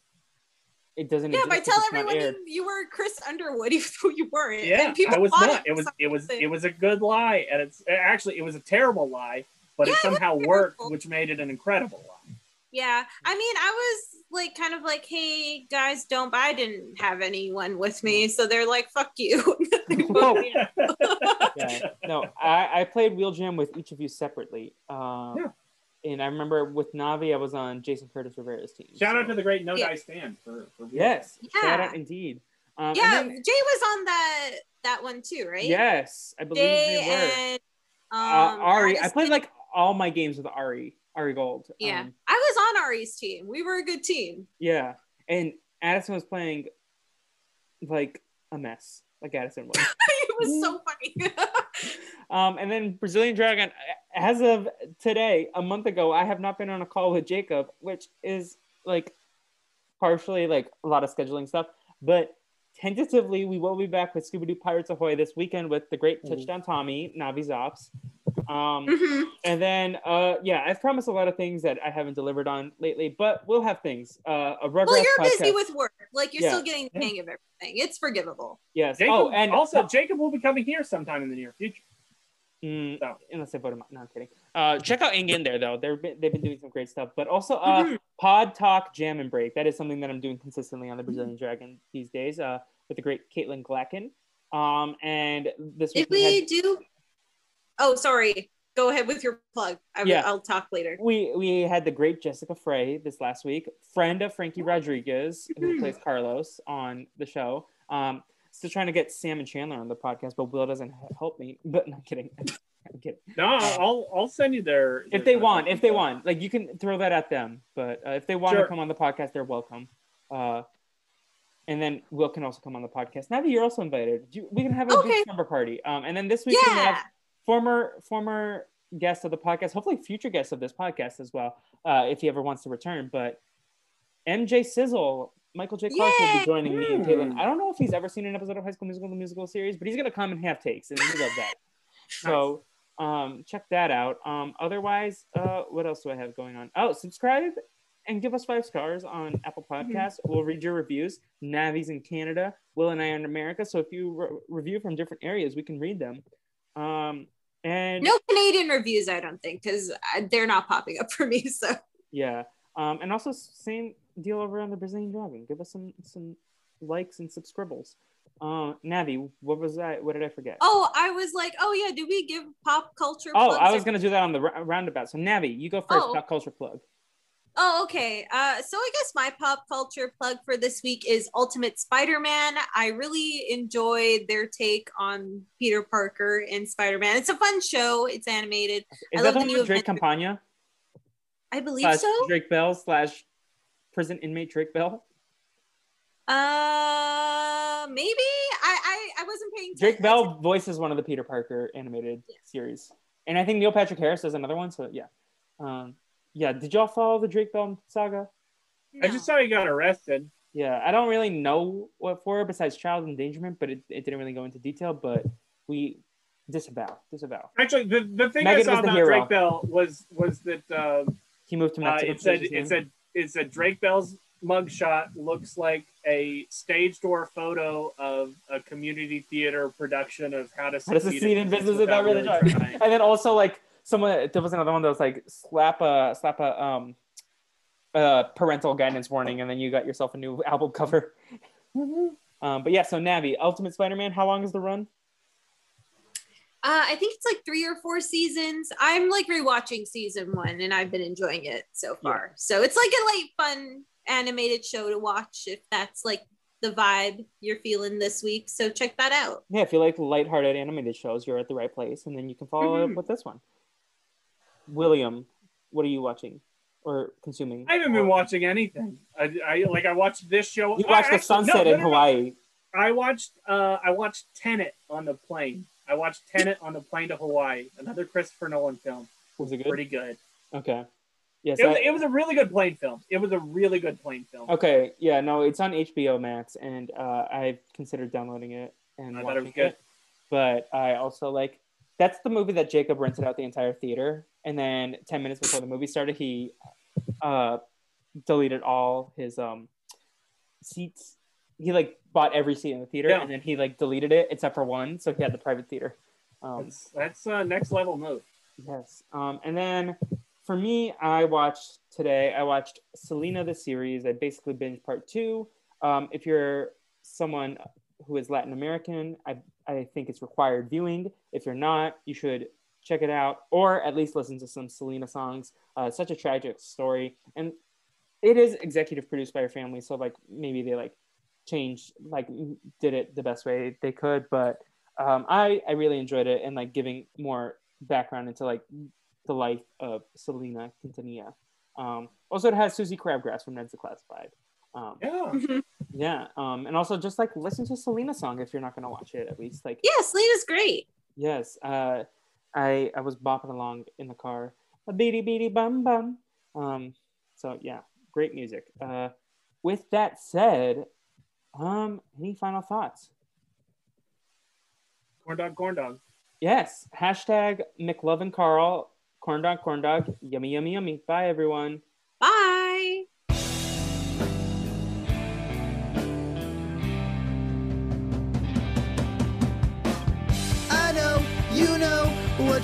It doesn't exist. Yeah, but tell everyone you were Chris Underwood even though you weren't. Yeah, and people I was not. It was a good lie, and it was a terrible lie. But it somehow worked, which made it an incredible one. Yeah. I mean, I was like, kind of like, hey, guys, I didn't have anyone with me. So they're like, fuck you. No, I played Wheel Jam with each of you separately. And I remember with Navi, I was on Jason Curtis Rivera's team. Shout out to the great No Dice Stand for Wheel Jam. Yes. Shout out indeed. Jay was on that one too, right? Yes. I believe Jay were. Ari. I played like all my games with Ari Gold. Yeah, I was on Ari's team. We were a good team. Yeah, and Addison was playing like a mess, like Addison was. It was so funny. And then Brazilian Dragon, as of today, a month ago, I have not been on a call with Jacob, which is like partially like a lot of scheduling stuff, but tentatively, we will be back with Scooby-Doo Pirates Ahoy this weekend with the great Touchdown Tommy, Navi Zops. And then, I've promised a lot of things that I haven't delivered on lately, but we'll have things. You're busy with work. Like, you're still getting the hang of everything. It's forgivable. Yes. Jacob, and also, Jacob will be coming here sometime in the near future. Unless I vote him out. No, I'm kidding. Check out Ing In there, though. They've been doing some great stuff. But also, Pod Talk Jam and Break. That is something that I'm doing consistently on the Brazilian Dragon these days with the great Caitlin Glacken. And this week Oh, sorry. Go ahead with your plug. I'll talk later. We had the great Jessica Frey this last week, friend of Frankie Rodriguez, who plays Carlos on the show. Still trying to get Sam and Chandler on the podcast, but Will doesn't help me. But not kidding. I'm kidding. No, I'll send you their if they want, like you can throw that at them. But if they want to come on the podcast, they're welcome. And then Will can also come on the podcast. Now that you're also invited, we can have a big summer party. And then this week we have former guests of the podcast, hopefully future guests of this podcast as well, if he ever wants to return. But MJ Sizzle, Michael J. Clark will be joining me and Caitlin. I don't know if he's ever seen an episode of High School Musical, the musical series, but he's going to come and have takes, and we love that. So check that out. Otherwise, what else do I have going on? Oh, subscribe and give us 5 stars on Apple Podcasts. Mm-hmm. We'll read your reviews. Navi's in Canada. Will and I are in America. So if you review from different areas, we can read them. And no Canadian reviews, I don't think, because they're not popping up for me. So yeah. And also same deal over on the Brazilian Dragon. Give us some likes and subscribbles. Navi, what was that? What did I forget? Oh, I was like, do we give pop culture plugs? I was going to do that on the roundabout. So Navi, you go first, pop culture plug. Oh, okay. So I guess my pop culture plug for this week is Ultimate Spider-Man. I really enjoyed their take on Peter Parker and Spider-Man. It's a fun show. It's animated. Is that the one with Drake Campagna? I believe so. Drake Bell / prison inmate Drake Bell? Maybe. I wasn't paying attention. Drake Bell voices one of the Peter Parker animated series. And I think Neil Patrick Harris does another one, so yeah. Yeah, did y'all follow the Drake Bell saga? No. I just saw he got arrested. Yeah, I don't really know what for besides child endangerment, but it didn't really go into detail, but we disavow. Actually, the thing Megan I saw about Drake Bell was that he moved to Mexico. It said Drake Bell's mugshot looks like a stage door photo of a community theater production of How to Succeed in Business Without Really Trying. And then also like someone, there was another one that was like slap a parental guidance warning, and then you got yourself a new album cover. But yeah, so Navi, Ultimate Spider-Man, how long is the run? I think it's like 3 or 4 seasons. I'm like rewatching season 1, and I've been enjoying it so far. Yeah. So it's like a late fun animated show to watch if that's like the vibe you're feeling this week. So check that out. Yeah, if you like lighthearted animated shows, you're at the right place, and then you can follow up with this one. William, what are you watching or consuming? I haven't been watching anything. I watched this show. You watched The Sunset in Hawaii. I watched Tenet on the plane. I watched Tenet on the plane to Hawaii. Another Christopher Nolan film. Was it good? Pretty good. Okay. Yes. It was a really good plane film. Okay. Yeah. No, it's on HBO Max, and I considered downloading it and I thought it was good. But I also like that's the movie that Jacob rented out the entire theater. And then 10 minutes before the movie started, he deleted all his seats. He like bought every seat in the theater, and then he like deleted it except for one. So he had the private theater. That's a next level move. Yes. And then for me, I watched Selena the series. I basically binged part 2. If you're someone who is Latin American, I think it's required viewing. If you're not, you should check it out, or at least listen to some Selena songs. Such a tragic story, and it is executive produced by her family, so like maybe they like changed, like did it the best way they could. But I really enjoyed it, and like giving more background into like the life of Selena Quintanilla. Also, it has Susie Crabgrass from Ned's The Classified. And also just like listen to Selena's song if you're not gonna watch it, at least like Selena's great. Yes. I was bopping along in the car. A beady beady bum bum. So yeah, great music. With that said, any final thoughts? Corn dog. Yes. # McLovin Carl. Corn dog. Yummy. Bye everyone. Bye. I know, you know what